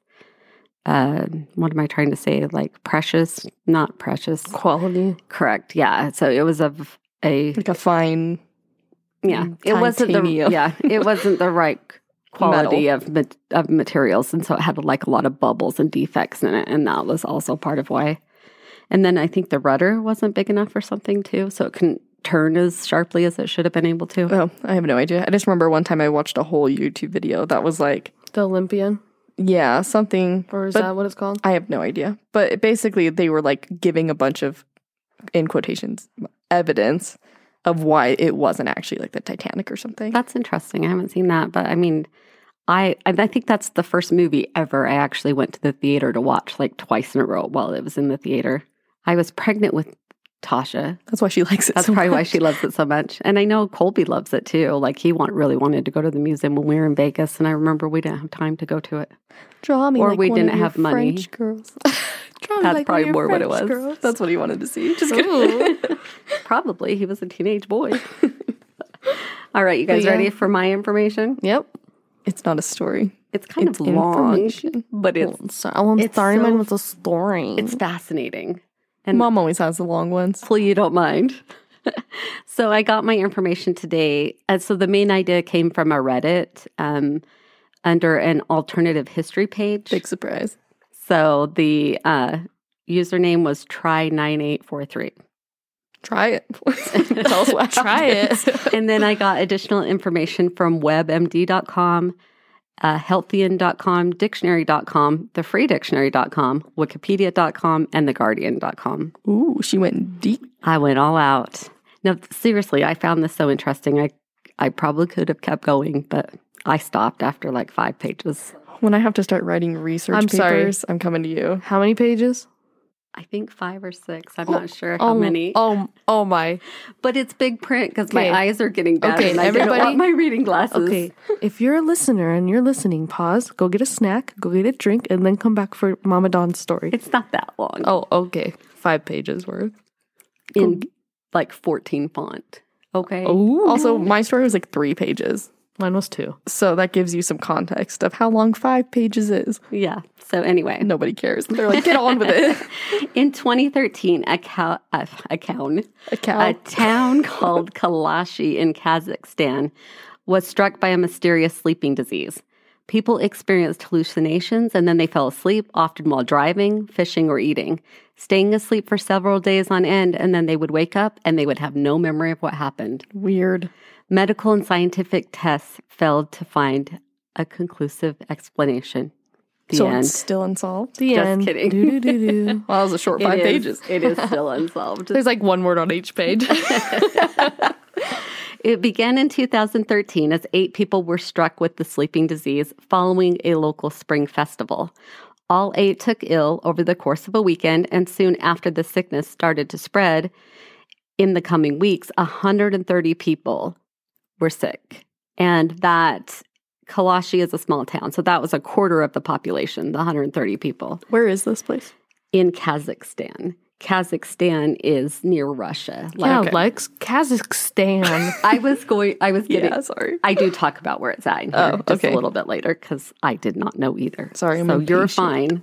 uh, what am I trying to say, like precious, not precious. Quality. Correct, yeah. So it was of a... Like a fine... Yeah. Titanium. It wasn't the, yeah, it wasn't the right quality of, of materials, and so it had like a lot of bubbles and defects in it, and that was also part of why. And then I think the rudder wasn't big enough or something too, so it couldn't turn as sharply as it should have been able to. Oh, I have no idea. I just remember one time I watched a whole YouTube video that was like... The Olympian? Yeah, something. Or is that what it's called? I have no idea. But it basically, they were like giving a bunch of, in quotations, evidence of why it wasn't actually like the Titanic or something. That's interesting. I haven't seen that. But I mean, I I think that's the first movie ever I actually went to the theater to watch like twice in a row while it was in the theater. I was pregnant with... Tasha. That's why she likes it That's so probably much. why she loves it so much. And I know Colby loves it too. Like he want, really wanted to go to the museum when we were in Vegas, and I remember we didn't have time to go to it. Draw me or like we one didn't of have your money. French girls. Draw me That's like probably one more French what it was. Girls. That's what he wanted to see. Just kidding. Probably. He was a teenage boy. All right, you guys yeah. ready for my information? Yep. It's not a story. It's kind it's of long, but it's I want to start mine with a story. It's fascinating. And Mom always has the long ones. Hopefully you don't mind. So I got my information today. And so the main idea came from a Reddit um, under an alternative history page. Big surprise. So the uh, username was try nine eight four three. Try it. Tell us what Try it. And then I got additional information from web m d dot com, Uh, healthian dot com, dictionary dot com, the free dictionary dot com, wikipedia dot com, and the guardian dot com. Ooh, she went deep. I went all out. No, seriously, I found this so interesting. I, I probably could have kept going, but I stopped after like five pages. When I have to start writing research I'm papers, sorry. I'm coming to you. How many pages? I think five or six. I'm oh, not sure how oh, many. Oh, oh my. But it's big print because okay. my eyes are getting bad okay, and I don't want my reading glasses. Okay. If you're a listener and you're listening, pause, go get a snack, go get a drink, and then come back for Mama Dawn's story. It's not that long. Oh, okay. Five pages worth. Go In get- like fourteen font. Okay. Ooh. Also, my story was like three pages. Mine was two. So that gives you some context of how long five pages is. Yeah. So anyway. Nobody cares. They're like, get on with it. In twenty thirteen, a cow, uh, a, cown, a, cow. a town called Kalashi in Kazakhstan was struck by a mysterious sleeping disease. People experienced hallucinations and then they fell asleep, often while driving, fishing, or eating, staying asleep for several days on end, and then they would wake up and they would have no memory of what happened. Weird. Medical and scientific tests failed to find a conclusive explanation. The so end. It's still unsolved? The Just end. kidding. Do, do, do, do. Well, that was a short five it pages. Is, it is still unsolved. There's like one word on each page. It began in two thousand thirteen as eight people were struck with the sleeping disease following a local spring festival. All eight took ill over the course of a weekend, and soon after the sickness started to spread, in the coming weeks, one hundred thirty people were sick. And that Kalashi is a small town, so that was a quarter of the population, the one hundred thirty people. Where is this place? In Kazakhstan. Kazakhstan is near Russia. Like, yeah, okay. like Kazakhstan. I was going, I was getting, yeah, sorry. I do talk about where it's at in here oh, just okay. a little bit later because I did not know either. Sorry, I'm So impatient. You're fine.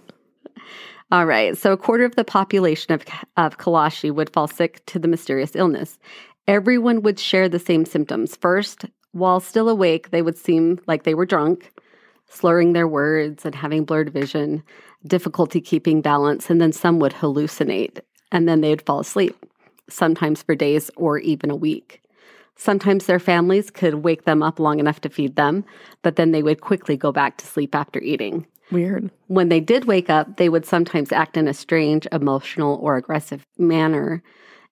All right. So a quarter of the population of, of Kalashi would fall sick to the mysterious illness. Everyone would share the same symptoms. First, while still awake, they would seem like they were drunk, slurring their words and having blurred vision, difficulty keeping balance, and then some would hallucinate, and then they'd fall asleep, sometimes for days or even a week. Sometimes their families could wake them up long enough to feed them, but then they would quickly go back to sleep after eating. Weird. When they did wake up, they would sometimes act in a strange, emotional, or aggressive manner,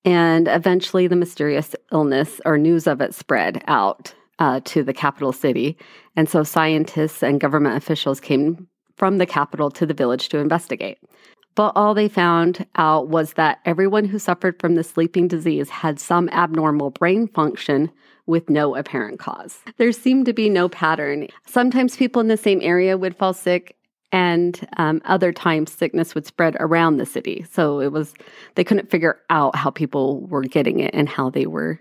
and eventually the mysterious illness or news of it spread out uh, to the capital city, and so scientists and government officials came from the capital to the village to investigate. But all they found out was that everyone who suffered from the sleeping disease had some abnormal brain function with no apparent cause. There seemed to be no pattern. Sometimes people in the same area would fall sick, and um, other times sickness would spread around the city. So it was, they couldn't figure out how people were getting it and how they were,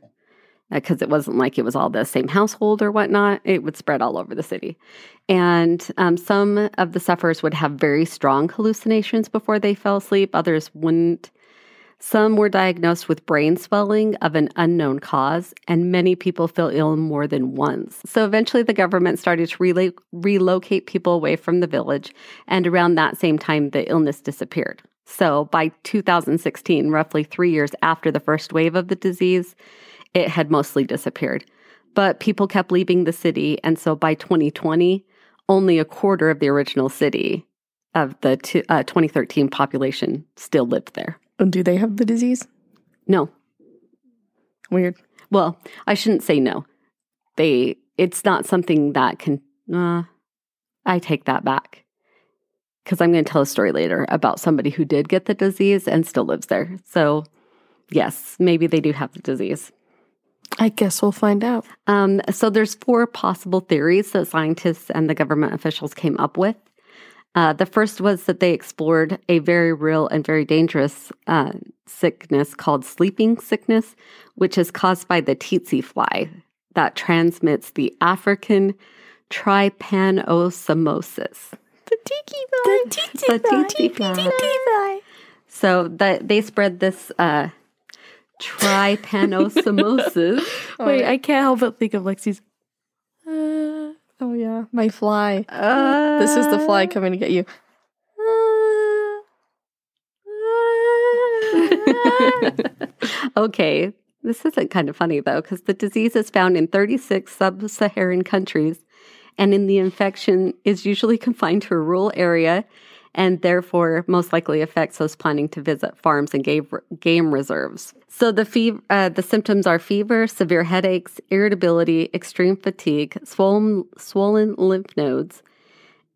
because uh, it wasn't like it was all the same household or whatnot. It would spread all over the city. And um, some of the sufferers would have very strong hallucinations before they fell asleep. Others wouldn't. Some were diagnosed with brain swelling of an unknown cause, and many people fell ill more than once. So eventually the government started to relo- relocate people away from the village, and around that same time, the illness disappeared. So by two thousand sixteen, roughly three years after the first wave of the disease, it had mostly disappeared. But people kept leaving the city, and so by twenty twenty, only a quarter of the original city of the t- uh, twenty thirteen population still lived there. Do they have the disease? No. Weird. Well, I shouldn't say no. They, it's not something that can, uh, I take that back. Because I'm going to tell a story later about somebody who did get the disease and still lives there. So yes, maybe they do have the disease. I guess we'll find out. Um, so there's four possible theories that scientists and the government officials came up with. Uh, the first was that they explored a very real and very dangerous uh, sickness called sleeping sickness, which is caused by the tsetse fly that transmits the African trypanosomosis. The tsetse fly. The tsetse fly. fly. So that they spread this uh, trypanosomosis. Oh, wait, I can't help but think of Lexi's. Uh... Oh, yeah. My fly. Uh, this is the fly coming to get you. Uh, uh, okay. This isn't kind of funny, though, because the disease is found in thirty-six sub-Saharan countries, and in the infection is usually confined to a rural area and therefore most likely affects those planning to visit farms and game, game reserves. So the fever, uh, the symptoms are fever, severe headaches, irritability, extreme fatigue, swollen, swollen lymph nodes,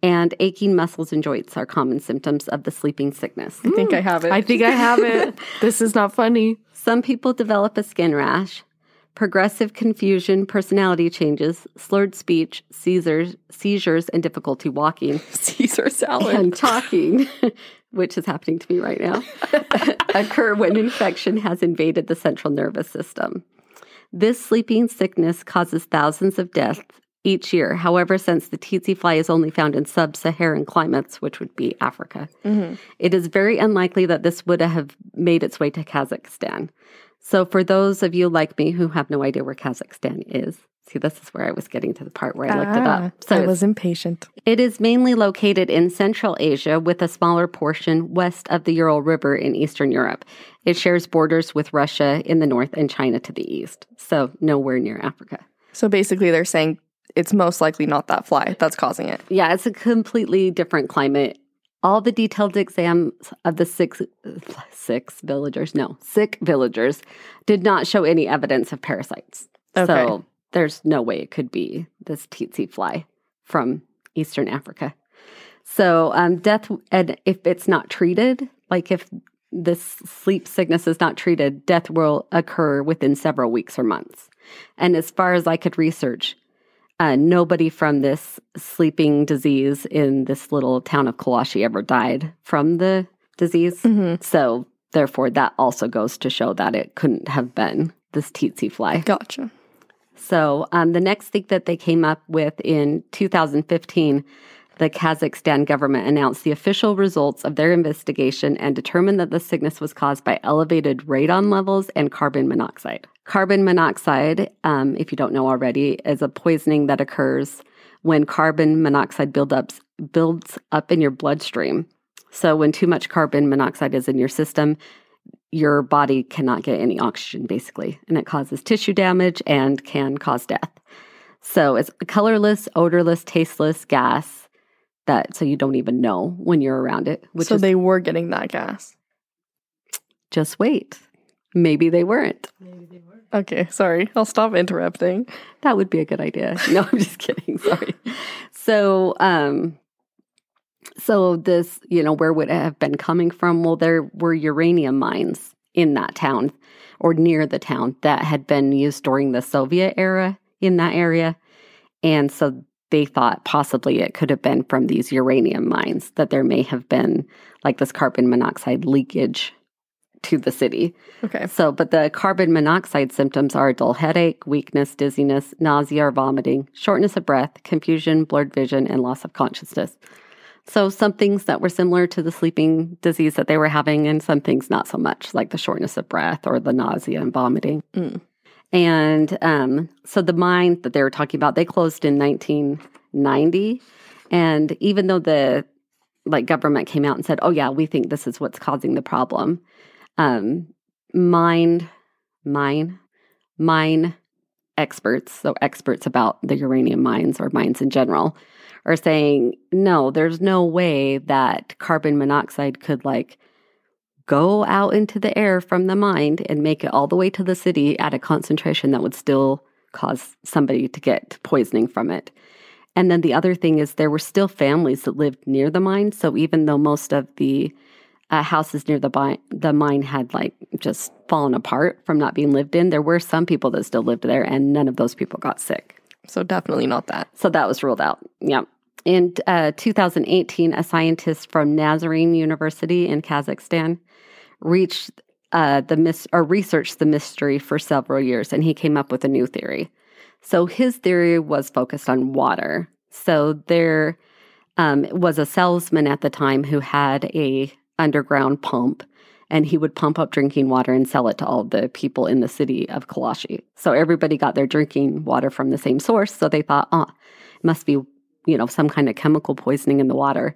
and aching muscles and joints are common symptoms of the sleeping sickness. I think mm. I have it. I think I have it. This is not funny. Some people develop a skin rash, progressive confusion, personality changes, slurred speech, seizures, seizures, and difficulty walking. Caesar salad. And talking, which is happening to me right now, occur when infection has invaded the central nervous system. This sleeping sickness causes thousands of deaths each year. However, since the tsetse fly is only found in sub-Saharan climates, which would be Africa, mm-hmm. it is very unlikely that this would have made its way to Kazakhstan. So for those of you like me who have no idea where Kazakhstan is, see, this is where I was getting to the part where I looked ah, it up. So I was impatient. It is mainly located in Central Asia with a smaller portion west of the Ural River in Eastern Europe. It shares borders with Russia in the north and China to the east, so nowhere near Africa. So basically they're saying it's most likely not that fly that's causing it. Yeah, it's a completely different climate. All the detailed exams of the six, six villagers, no, sick villagers, did not show any evidence of parasites. Okay. So there's no way it could be this tsetse fly from Eastern Africa. So um, death, and if it's not treated, like if this sleep sickness is not treated, death will occur within several weeks or months. And as far as I could research, Uh, nobody from this sleeping disease in this little town of Kalashi ever died from the disease. Mm-hmm. So, therefore, that also goes to show that it couldn't have been this tsetse fly. Gotcha. So, um, the next thing that they came up with in two thousand fifteen, the Kazakhstan government announced the official results of their investigation and determined that the sickness was caused by elevated radon levels and carbon monoxide. Carbon monoxide, um, if you don't know already, is a poisoning that occurs when carbon monoxide buildups, builds up in your bloodstream. So when too much carbon monoxide is in your system, your body cannot get any oxygen, basically, and it causes tissue damage and can cause death. So it's a colorless, odorless, tasteless gas. That so you don't even know when you're around it. Which so is, they were getting that gas. Just wait. Maybe they weren't. Maybe they weren't. Okay, sorry. I'll stop interrupting. That would be a good idea. No, I'm just kidding. Sorry. So um, So this, you know, where would it have been coming from? Well, there were uranium mines in that town or near the town that had been used during the Soviet era in that area. And so they thought possibly it could have been from these uranium mines, that there may have been like this carbon monoxide leakage to the city. Okay. So, but the carbon monoxide symptoms are a dull headache, weakness, dizziness, nausea or vomiting, shortness of breath, confusion, blurred vision, and loss of consciousness. So some things that were similar to the sleeping disease that they were having, and some things not so much, like the shortness of breath or the nausea and vomiting. Mm. And um, so the mine that they were talking about, they closed in nineteen ninety. And even though the like government came out and said, oh, yeah, we think this is what's causing the problem, um, mine, mine, mine experts, so experts about the uranium mines or mines in general, are saying, no, there's no way that carbon monoxide could like go out into the air from the mine and make it all the way to the city at a concentration that would still cause somebody to get poisoning from it. And then the other thing is there were still families that lived near the mine. So even though most of the uh, houses near the, bi- the mine had like just fallen apart from not being lived in, there were some people that still lived there and none of those people got sick. So definitely not that. So that was ruled out. Yeah. In uh, two thousand eighteen, a scientist from Nazarene University in Kazakhstan reached uh, the mis- or researched the mystery for several years, and he came up with a new theory. So his theory was focused on water. So there um, was a salesman at the time who had a underground pump, and he would pump up drinking water and sell it to all the people in the city of Kalashi. So everybody got their drinking water from the same source. So they thought, oh, it must be, you know, some kind of chemical poisoning in the water.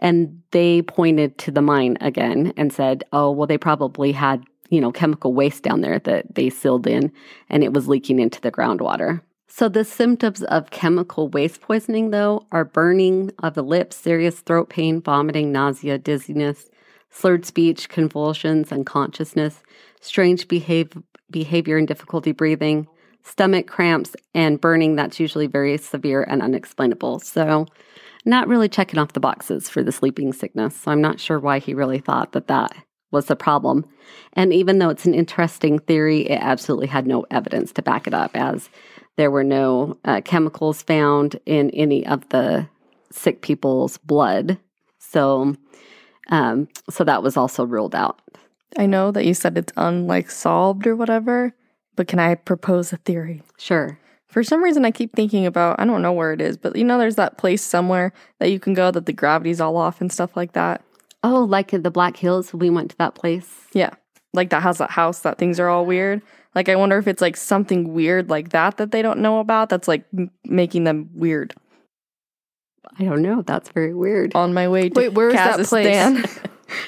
And they pointed to the mine again and said, oh, well, they probably had, you know, chemical waste down there that they sealed in, and it was leaking into the groundwater. So the symptoms of chemical waste poisoning, though, are burning of the lips, serious throat pain, vomiting, nausea, dizziness, slurred speech, convulsions, unconsciousness, strange behave- behavior and difficulty breathing, stomach cramps, and burning that's usually very severe and unexplainable. So not really checking off the boxes for the sleeping sickness. So I'm not sure why he really thought that that was the problem. And even though it's an interesting theory, it absolutely had no evidence to back it up, as there were no uh, chemicals found in any of the sick people's blood. So um, so that was also ruled out. I know that you said it's unlike solved or whatever, but can I propose a theory? Sure. For some reason, I keep thinking about, I don't know where it is, but you know there's that place somewhere that you can go that the gravity's all off and stuff like that? Oh, like in the Black Hills, we went to that place? Yeah. Like that has that house that things are all weird. Like I wonder if it's like something weird like that that they don't know about that's like m- making them weird. I don't know. That's very weird. On my way to Wait, where Kazakhstan is that place?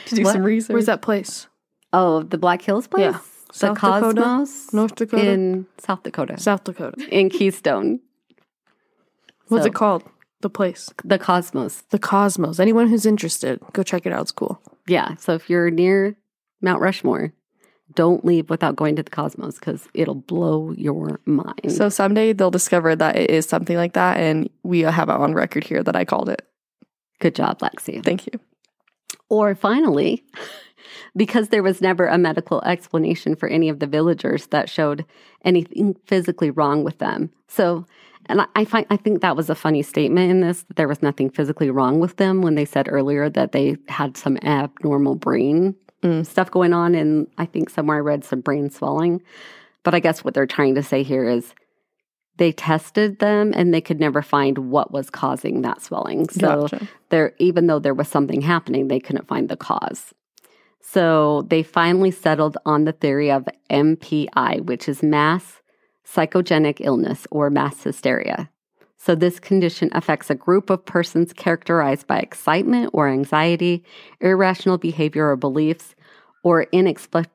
to do what? some research. Where's that place? Oh, the Black Hills place? Yeah. South the Cosmos, Dakota, North Dakota, in South Dakota, South Dakota, in Keystone. What's so, it called? The place, the Cosmos, the Cosmos. Anyone who's interested, go check it out. It's cool. Yeah. So if you're near Mount Rushmore, don't leave without going to the Cosmos because it'll blow your mind. So someday they'll discover that it is something like that, and we have it on record here that I called it. Good job, Lexi. Thank you. Or finally. Because there was never a medical explanation for any of the villagers that showed anything physically wrong with them. So, and I find, I think that was a funny statement in this, that there was nothing physically wrong with them when they said earlier that they had some abnormal brain mm. stuff going on. And I think somewhere I read some brain swelling. But I guess what they're trying to say here is they tested them and they could never find what was causing that swelling. So gotcha. there, even though there was something happening, they couldn't find the cause. So they finally settled on the theory of M P I, which is mass psychogenic illness or mass hysteria. So this condition affects a group of persons characterized by excitement or anxiety, irrational behavior or beliefs, or inexplic-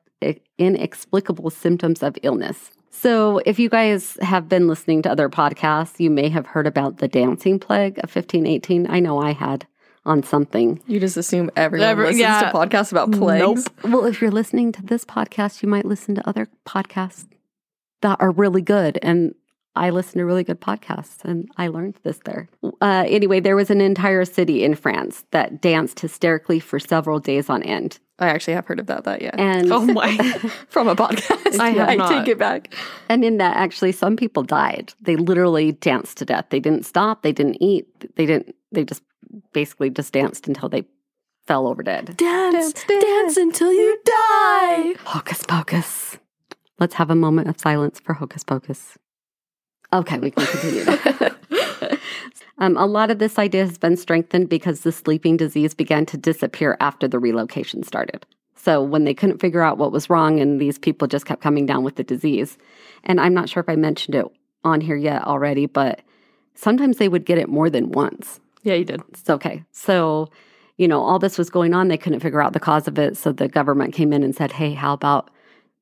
inexplicable symptoms of illness. So if you guys have been listening to other podcasts, you may have heard about the dancing plague of fifteen eighteen. I know I had. On something. You just assume everyone Every, listens yeah. to podcasts about plagues. Nope. Well, if you're listening to this podcast, you might listen to other podcasts that are really good and I listen to really good podcasts, and I learned this there. Uh, anyway, there was an entire city in France that danced hysterically for several days on end. I actually have heard about that, yeah. And oh my, from a podcast. I, have I not. take it back. And in that, actually, some people died. They literally danced to death. They didn't stop. They didn't eat. They didn't. They just basically just danced until they fell over dead. Dance, dance, dance, dance until you die. Hocus pocus. Let's have a moment of silence for Hocus Pocus. Okay, we can continue. um, a lot of this idea has been strengthened because the sleeping disease began to disappear after the relocation started. So when they couldn't figure out what was wrong, and these people just kept coming down with the disease. And I'm not sure if I mentioned it on here yet already, but sometimes they would get it more than once. Yeah, you did. It's okay. So, you know, all this was going on. They couldn't figure out the cause of it. So the government came in and said, hey, how about,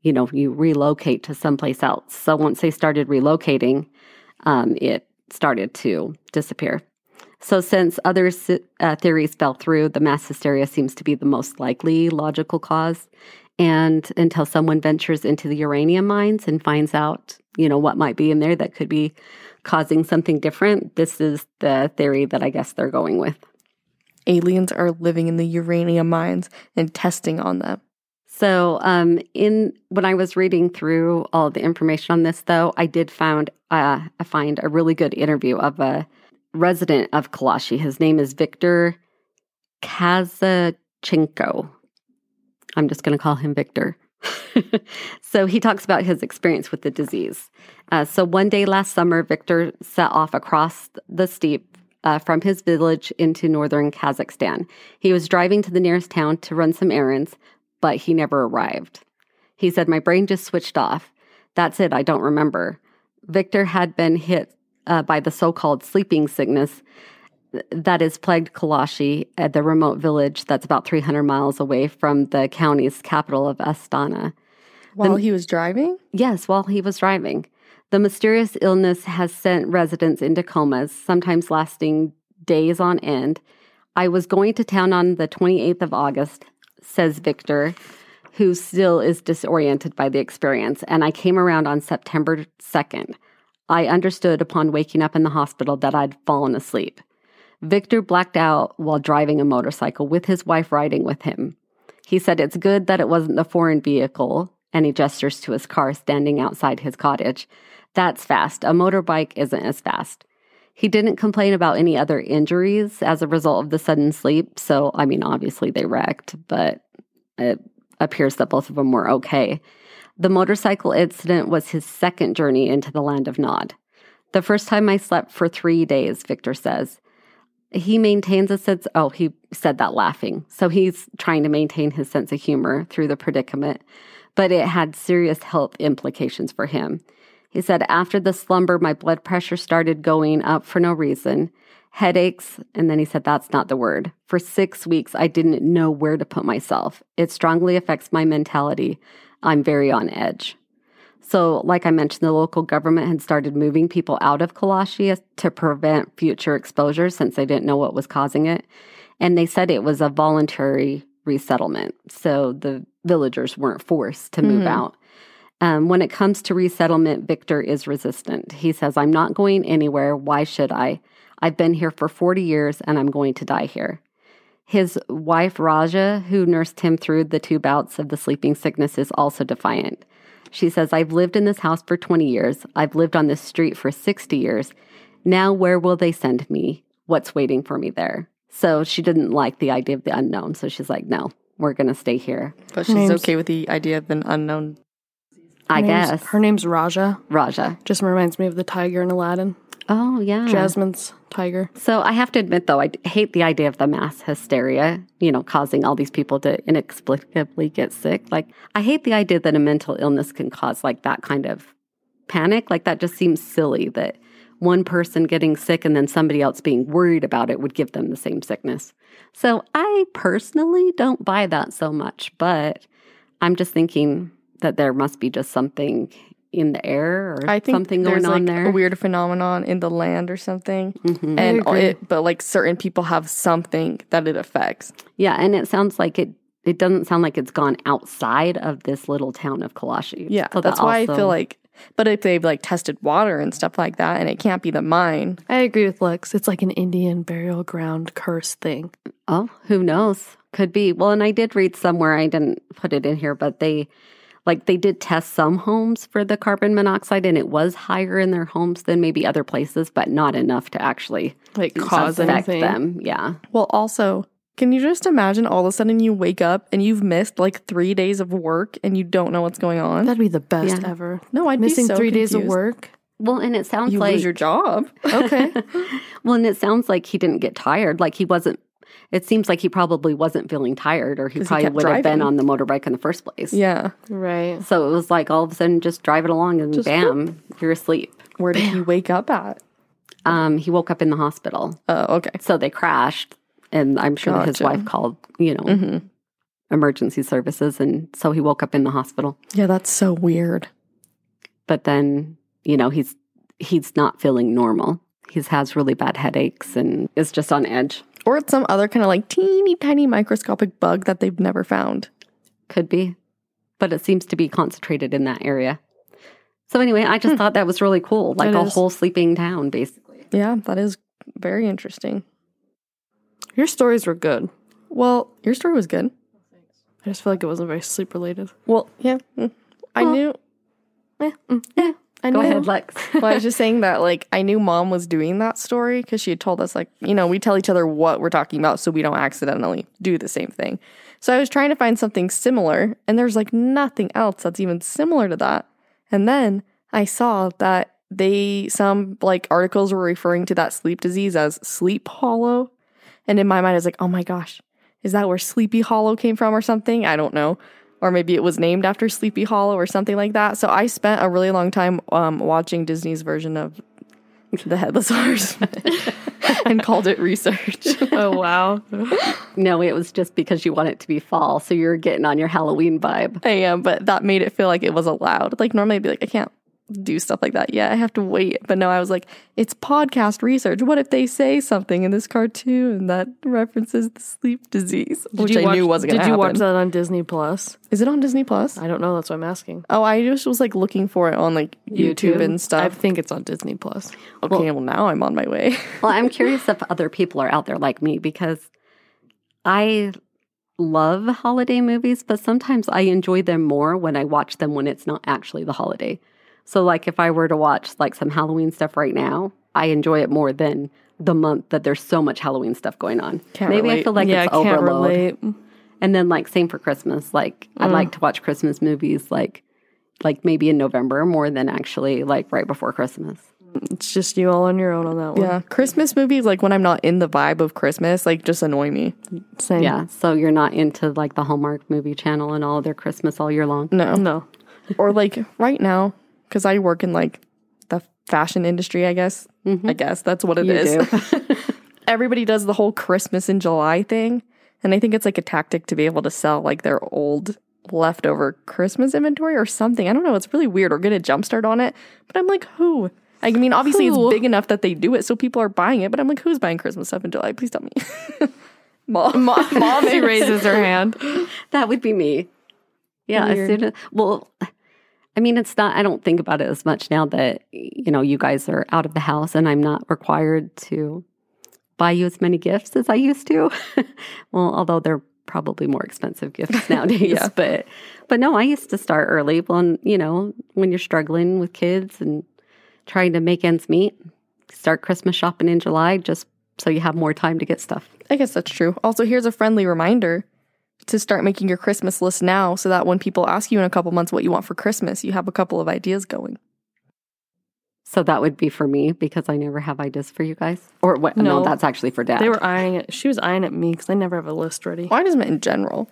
you know, you relocate to someplace else. So once they started relocating, um, it started to disappear. So since other uh, theories fell through, the mass hysteria seems to be the most likely logical cause. And until someone ventures into the uranium mines and finds out, you know, what might be in there that could be causing something different, this is the theory that I guess they're going with. Aliens are living in the uranium mines and testing on them. So um, in when I was reading through all the information on this, though, I did found, uh, find a really good interview of a resident of Kalashi. His name is Victor Kazachenko. I'm just going to call him Victor. So he talks about his experience with the disease. Uh, so one day last summer, Victor set off across the steep uh, from his village into northern Kazakhstan. He was driving to the nearest town to run some errands, but he never arrived. He said, my brain just switched off. That's it. I don't remember. Victor had been hit uh, by the so-called sleeping sickness that is plagued Kalashi, at the remote village that's about three hundred miles away from the county's capital of Astana. While the, he was driving? Yes, while he was driving. The mysterious illness has sent residents into comas, sometimes lasting days on end. I was going to town on the twenty-eighth of August, says Victor, who still is disoriented by the experience. And I came around on September second. I understood upon waking up in the hospital that I'd fallen asleep. Victor blacked out while driving a motorcycle with his wife riding with him. He said it's good that it wasn't a foreign vehicle, and he gestures to his car standing outside his cottage. That's fast. A motorbike isn't as fast. He didn't complain about any other injuries as a result of the sudden sleep. So, I mean, obviously they wrecked, but it appears that both of them were okay. The motorcycle incident was his second journey into the land of Nod. The first time I slept for three days, Victor says. He maintains a sense, oh, he said that laughing. So he's trying to maintain his sense of humor through the predicament, but it had serious health implications for him. He said, after the slumber, my blood pressure started going up for no reason, headaches, and then he said, that's not the word. For six weeks, I didn't know where to put myself. It strongly affects my mentality. I'm very on edge. So, like I mentioned, the local government had started moving people out of Kalashi to prevent future exposure since they didn't know what was causing it. And they said it was a voluntary resettlement. So the villagers weren't forced to move mm-hmm. out. Um, when it comes to resettlement, Victor is resistant. He says, I'm not going anywhere. Why should I? I've been here for forty years and I'm going to die here. His wife, Raja, who nursed him through the two bouts of the sleeping sickness, is also defiant. She says, I've lived in this house for twenty years. I've lived on this street for sixty years. Now where will they send me? What's waiting for me there? So she didn't like the idea of the unknown. So she's like, no, we're going to stay here. But she's okay with the idea of an unknown. Her I guess. Her name's Raja. Raja. Just reminds me of the tiger in Aladdin. Oh, yeah. Jasmine's tiger. So I have to admit, though, I hate the idea of the mass hysteria, you know, causing all these people to inexplicably get sick. Like, I hate the idea that a mental illness can cause, like, that kind of panic. Like, that just seems silly that one person getting sick and then somebody else being worried about it would give them the same sickness. So I personally don't buy that so much, but I'm just thinking that there must be just something in the air or I think something going on like there. I think there's like a weird phenomenon in the land or something. Mm-hmm. And it, but like certain people have something that it affects. Yeah, and it sounds like it, it doesn't sound like it's gone outside of this little town of Kalashi. Yeah, so that that's also, why I feel like But if they've like tested water and stuff like that, and it can't be the mine. I agree with Lex. It's like an Indian burial ground curse thing. Oh, who knows? Could be. Well, and I did read somewhere, I didn't put it in here, but they like they did test some homes for the carbon monoxide, and it was higher in their homes than maybe other places, but not enough to actually like cause anything. Them. Yeah. Well, also, can you just imagine all of a sudden you wake up and you've missed like three days of work and you don't know what's going on? That'd be the best yeah. ever. No, I'd missing be so missing three confused. Days of work. Well, and it sounds you like you lose your job. Okay. Well, and it sounds like he didn't get tired. Like he wasn't. It seems like he probably wasn't feeling tired, or he probably he would driving. have been on the motorbike in the first place. Yeah, right. So it was like all of a sudden, just drive it along, and just bam, whoop. You're asleep. Where did bam. he wake up at? Um, he woke up in the hospital. Oh, okay. So they crashed. And I'm sure gotcha. his wife called, you know, mm-hmm. emergency services. And so he woke up in the hospital. Yeah, that's so weird. But then, you know, he's he's not feeling normal. He has really bad headaches and is just on edge. Or it's some other kind of like teeny tiny microscopic bug that they've never found. Could be. But it seems to be concentrated in that area. So anyway, I just hmm. thought that was really cool. Like that a is. whole sleeping town, basically. Yeah, that is very interesting. Your stories were good. Well, your story was good. I just feel like it wasn't very sleep related. Well, yeah. Mm. I well, knew. Eh, mm, eh, I Go knew. ahead, Lex. Well, I was just saying that, like, I knew Mom was doing that story because she had told us, like, you know, we tell each other what we're talking about so we don't accidentally do the same thing. So I was trying to find something similar, and there's, like, nothing else that's even similar to that. And then I saw that they, some, like, articles were referring to that sleep disease as Sleep Hollow. And in my mind, I was like, oh my gosh, is that where Sleepy Hollow came from or something? I don't know. Or maybe it was named after Sleepy Hollow or something like that. So I spent a really long time um, watching Disney's version of The Headless Horseman and called it research. Oh, wow. No, it was just because you want it to be fall. So you're getting on your Halloween vibe. I am, but that made it feel like it was allowed. Like normally I'd be like, I can't do stuff like that. Yeah, I have to wait. But no, I was like, it's podcast research. What if they say something in this cartoon that references the sleep disease, did which I watch, knew wasn't going to happen. Did you watch that on Disney Plus? Is it on Disney Plus? I don't know. That's why I'm asking. Oh, I just was like looking for it on like YouTube, YouTube and stuff. I think it's on Disney Plus. Okay, well, well now I'm on my way. Well, I'm curious if other people are out there like me, because I love holiday movies, but sometimes I enjoy them more when I watch them when it's not actually the holiday. So, like, if I were to watch, like, some Halloween stuff right now, I enjoy it more than the month that there's so much Halloween stuff going on. Can't Maybe relate. I feel like yeah, it's I can't overload. Relate. And then, like, same for Christmas. Like, mm. I like to watch Christmas movies, like, like maybe in November more than actually, like, right before Christmas. It's just you all on your own on that one. Yeah. Christmas movies, like, when I'm not in the vibe of Christmas, like, just annoy me. Same. Yeah. So you're not into, like, the Hallmark movie channel and all their Christmas all year long? No. No. Or, like, right now. Because I work in, like, the fashion industry, I guess. Mm-hmm. I guess that's what it you is. Do. Everybody does the whole Christmas in July thing. And I think it's, like, a tactic to be able to sell, like, their old leftover Christmas inventory or something. I don't know. It's really weird. We're going to jumpstart on it. But I'm like, who? I mean, obviously who? It's big enough that they do it, so people are buying it. But I'm like, who's buying Christmas stuff in July? Please tell me. Mom. Mom, Mom she raises her hand. That would be me. Yeah. Weird. As soon as, well... I mean, it's not, I don't think about it as much now that, you know, you guys are out of the house and I'm not required to buy you as many gifts as I used to. Well, although they're probably more expensive gifts nowadays, yeah. but, but no, I used to start early when, you know, when you're struggling with kids and trying to make ends meet, start Christmas shopping in July, just so you have more time to get stuff. I guess that's true. Also, here's a friendly reminder to start making your Christmas list now so that when people ask you in a couple months what you want for Christmas, you have a couple of ideas going. So that would be for me because I never have ideas for you guys. Or what? No, no that's actually for Dad. They were eyeing it. She was eyeing at me because I never have a list ready. Well, I just meant in general.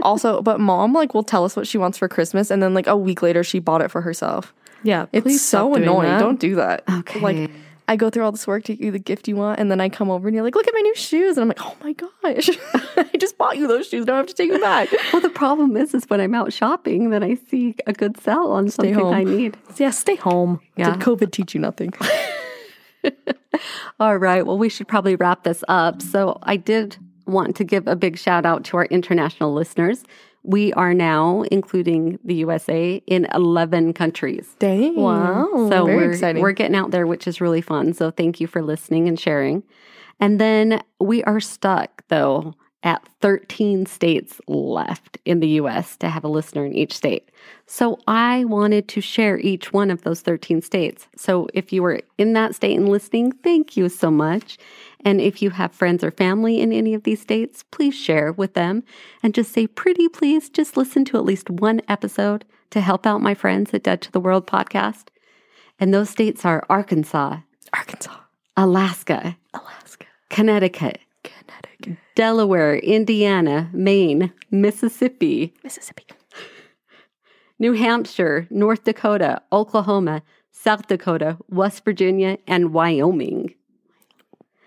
Also, but Mom, like, will tell us what she wants for Christmas and then, like, a week later she bought it for herself. Yeah. It's so annoying. That. Don't do that. Okay. Like, I go through all this work to get you the gift you want, and then I come over and you're like, look at my new shoes. And I'm like, oh my gosh, I just bought you those shoes. Now I have to take them back. Well, the problem is, is when I'm out shopping that I see a good sell on stay something home. I need. Yeah, stay home. Yeah. Did COVID teach you nothing? All right. Well, we should probably wrap this up. So I did want to give a big shout out to our international listeners. We are now, including the U S A, in eleven countries. Dang. Wow. So Very we're, exciting. We're getting out there, which is really fun. So thank you for listening and sharing. And then we are stuck, though, at thirteen states left in the U S to have a listener in each state. So I wanted to share each one of those thirteen states. So if you were in that state and listening, thank you so much. And if you have friends or family in any of these states, please share with them and just say, pretty please, just listen to at least one episode to help out my friends at Dead to the World podcast. And those states are Arkansas, Arkansas, Alaska, Alaska, Connecticut, Connecticut, Delaware, Indiana, Maine, Mississippi, Mississippi, New Hampshire, North Dakota, Oklahoma, South Dakota, West Virginia, and Wyoming.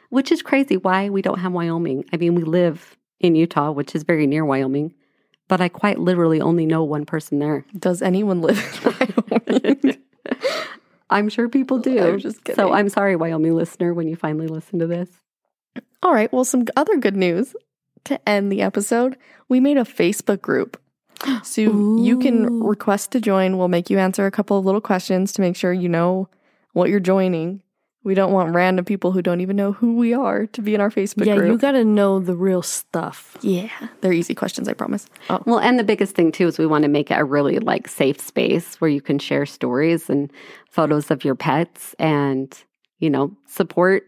Which is crazy why we don't have Wyoming. I mean, we live in Utah, which is very near Wyoming, but I quite literally only know one person there. Does anyone live in Wyoming? I'm sure people do. I'm just kidding. So I'm sorry, Wyoming listener, when you finally listen to this. All right. Well, some other good news to end the episode. We made a Facebook group. So Ooh. You can request to join. We'll make you answer a couple of little questions to make sure you know what you're joining. We don't want random people who don't even know who we are to be in our Facebook yeah, group. Yeah, you got to know the real stuff. Yeah. They're easy questions, I promise. Oh. Well, and the biggest thing, too, is we want to make it a really, like, safe space where you can share stories and photos of your pets and, you know, support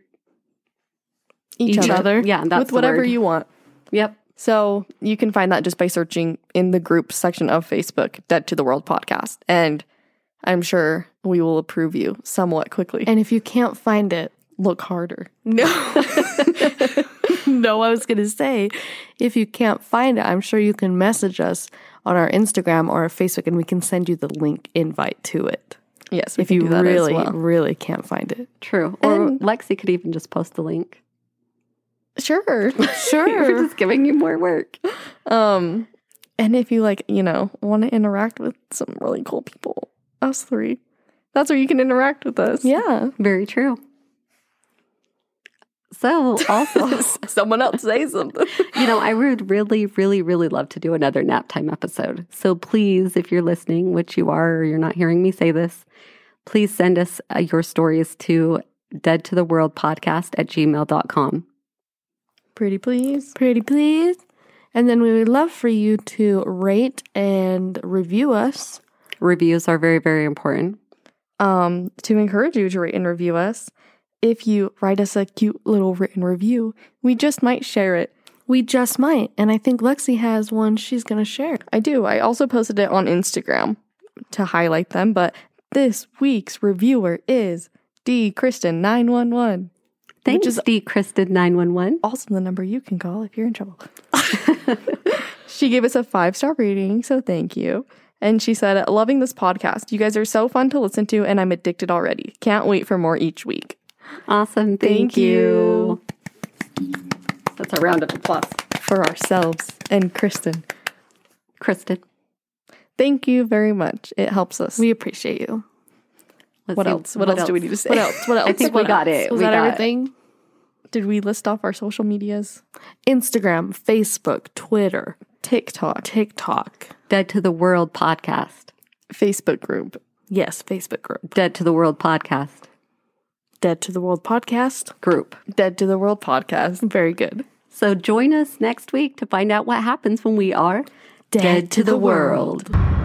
Each, each other. other. Yeah, that's With whatever you want. Yep. So you can find that just by searching in the group section of Facebook, Dead to the World podcast. And I'm sure we will approve you somewhat quickly. And if you can't find it, look harder. No. No, I was going to say, if you can't find it, I'm sure you can message us on our Instagram or our Facebook, and we can send you the link invite to it. Yes, we if can you do that really, as well. really can't find it. True. Or and Lexi could even just post the link. Sure. Sure. We're just giving you more work. Um, and if you, like, you know, want to interact with some really cool people, us three, that's where you can interact with us. Yeah. Very true. So also... Someone else say something. You know, I would really, really, really love to do another nap time episode. So please, if you're listening, which you are, or you're not hearing me say this, please send us uh, your stories to deadtotheworldpodcast at gmail dot com. Pretty please. Pretty please. And then we would love for you to rate and review us. Reviews are very, very important. Um, to encourage you to rate and review us. If you write us a cute little written review, we just might share it. We just might. And I think Lexi has one she's going to share. I do. I also posted it on Instagram to highlight them. But this week's reviewer is D. Kristen nine one one. Thanks, is D. Kristen nine one one. Also, the number you can call if you're in trouble. She gave us a five star rating, so thank you. And she said, "Loving this podcast. You guys are so fun to listen to, and I'm addicted already. Can't wait for more each week." Awesome, thank, thank you. you. That's a round of applause for ourselves and Kristen. Kristen, thank you very much. It helps us. We appreciate you. Let's what see, else? What, what else, else do we need to say? What else? What else? I think what we got else? it. Was we that everything? It. Did we list off our social medias? Instagram, Facebook, Twitter, TikTok, TikTok, Dead to the World podcast, Facebook group. Yes, Facebook group. Dead to the World podcast. Dead to the World podcast group. Dead to the World podcast. Very good. So join us next week to find out what happens when we are dead, dead to, to the, the world. world.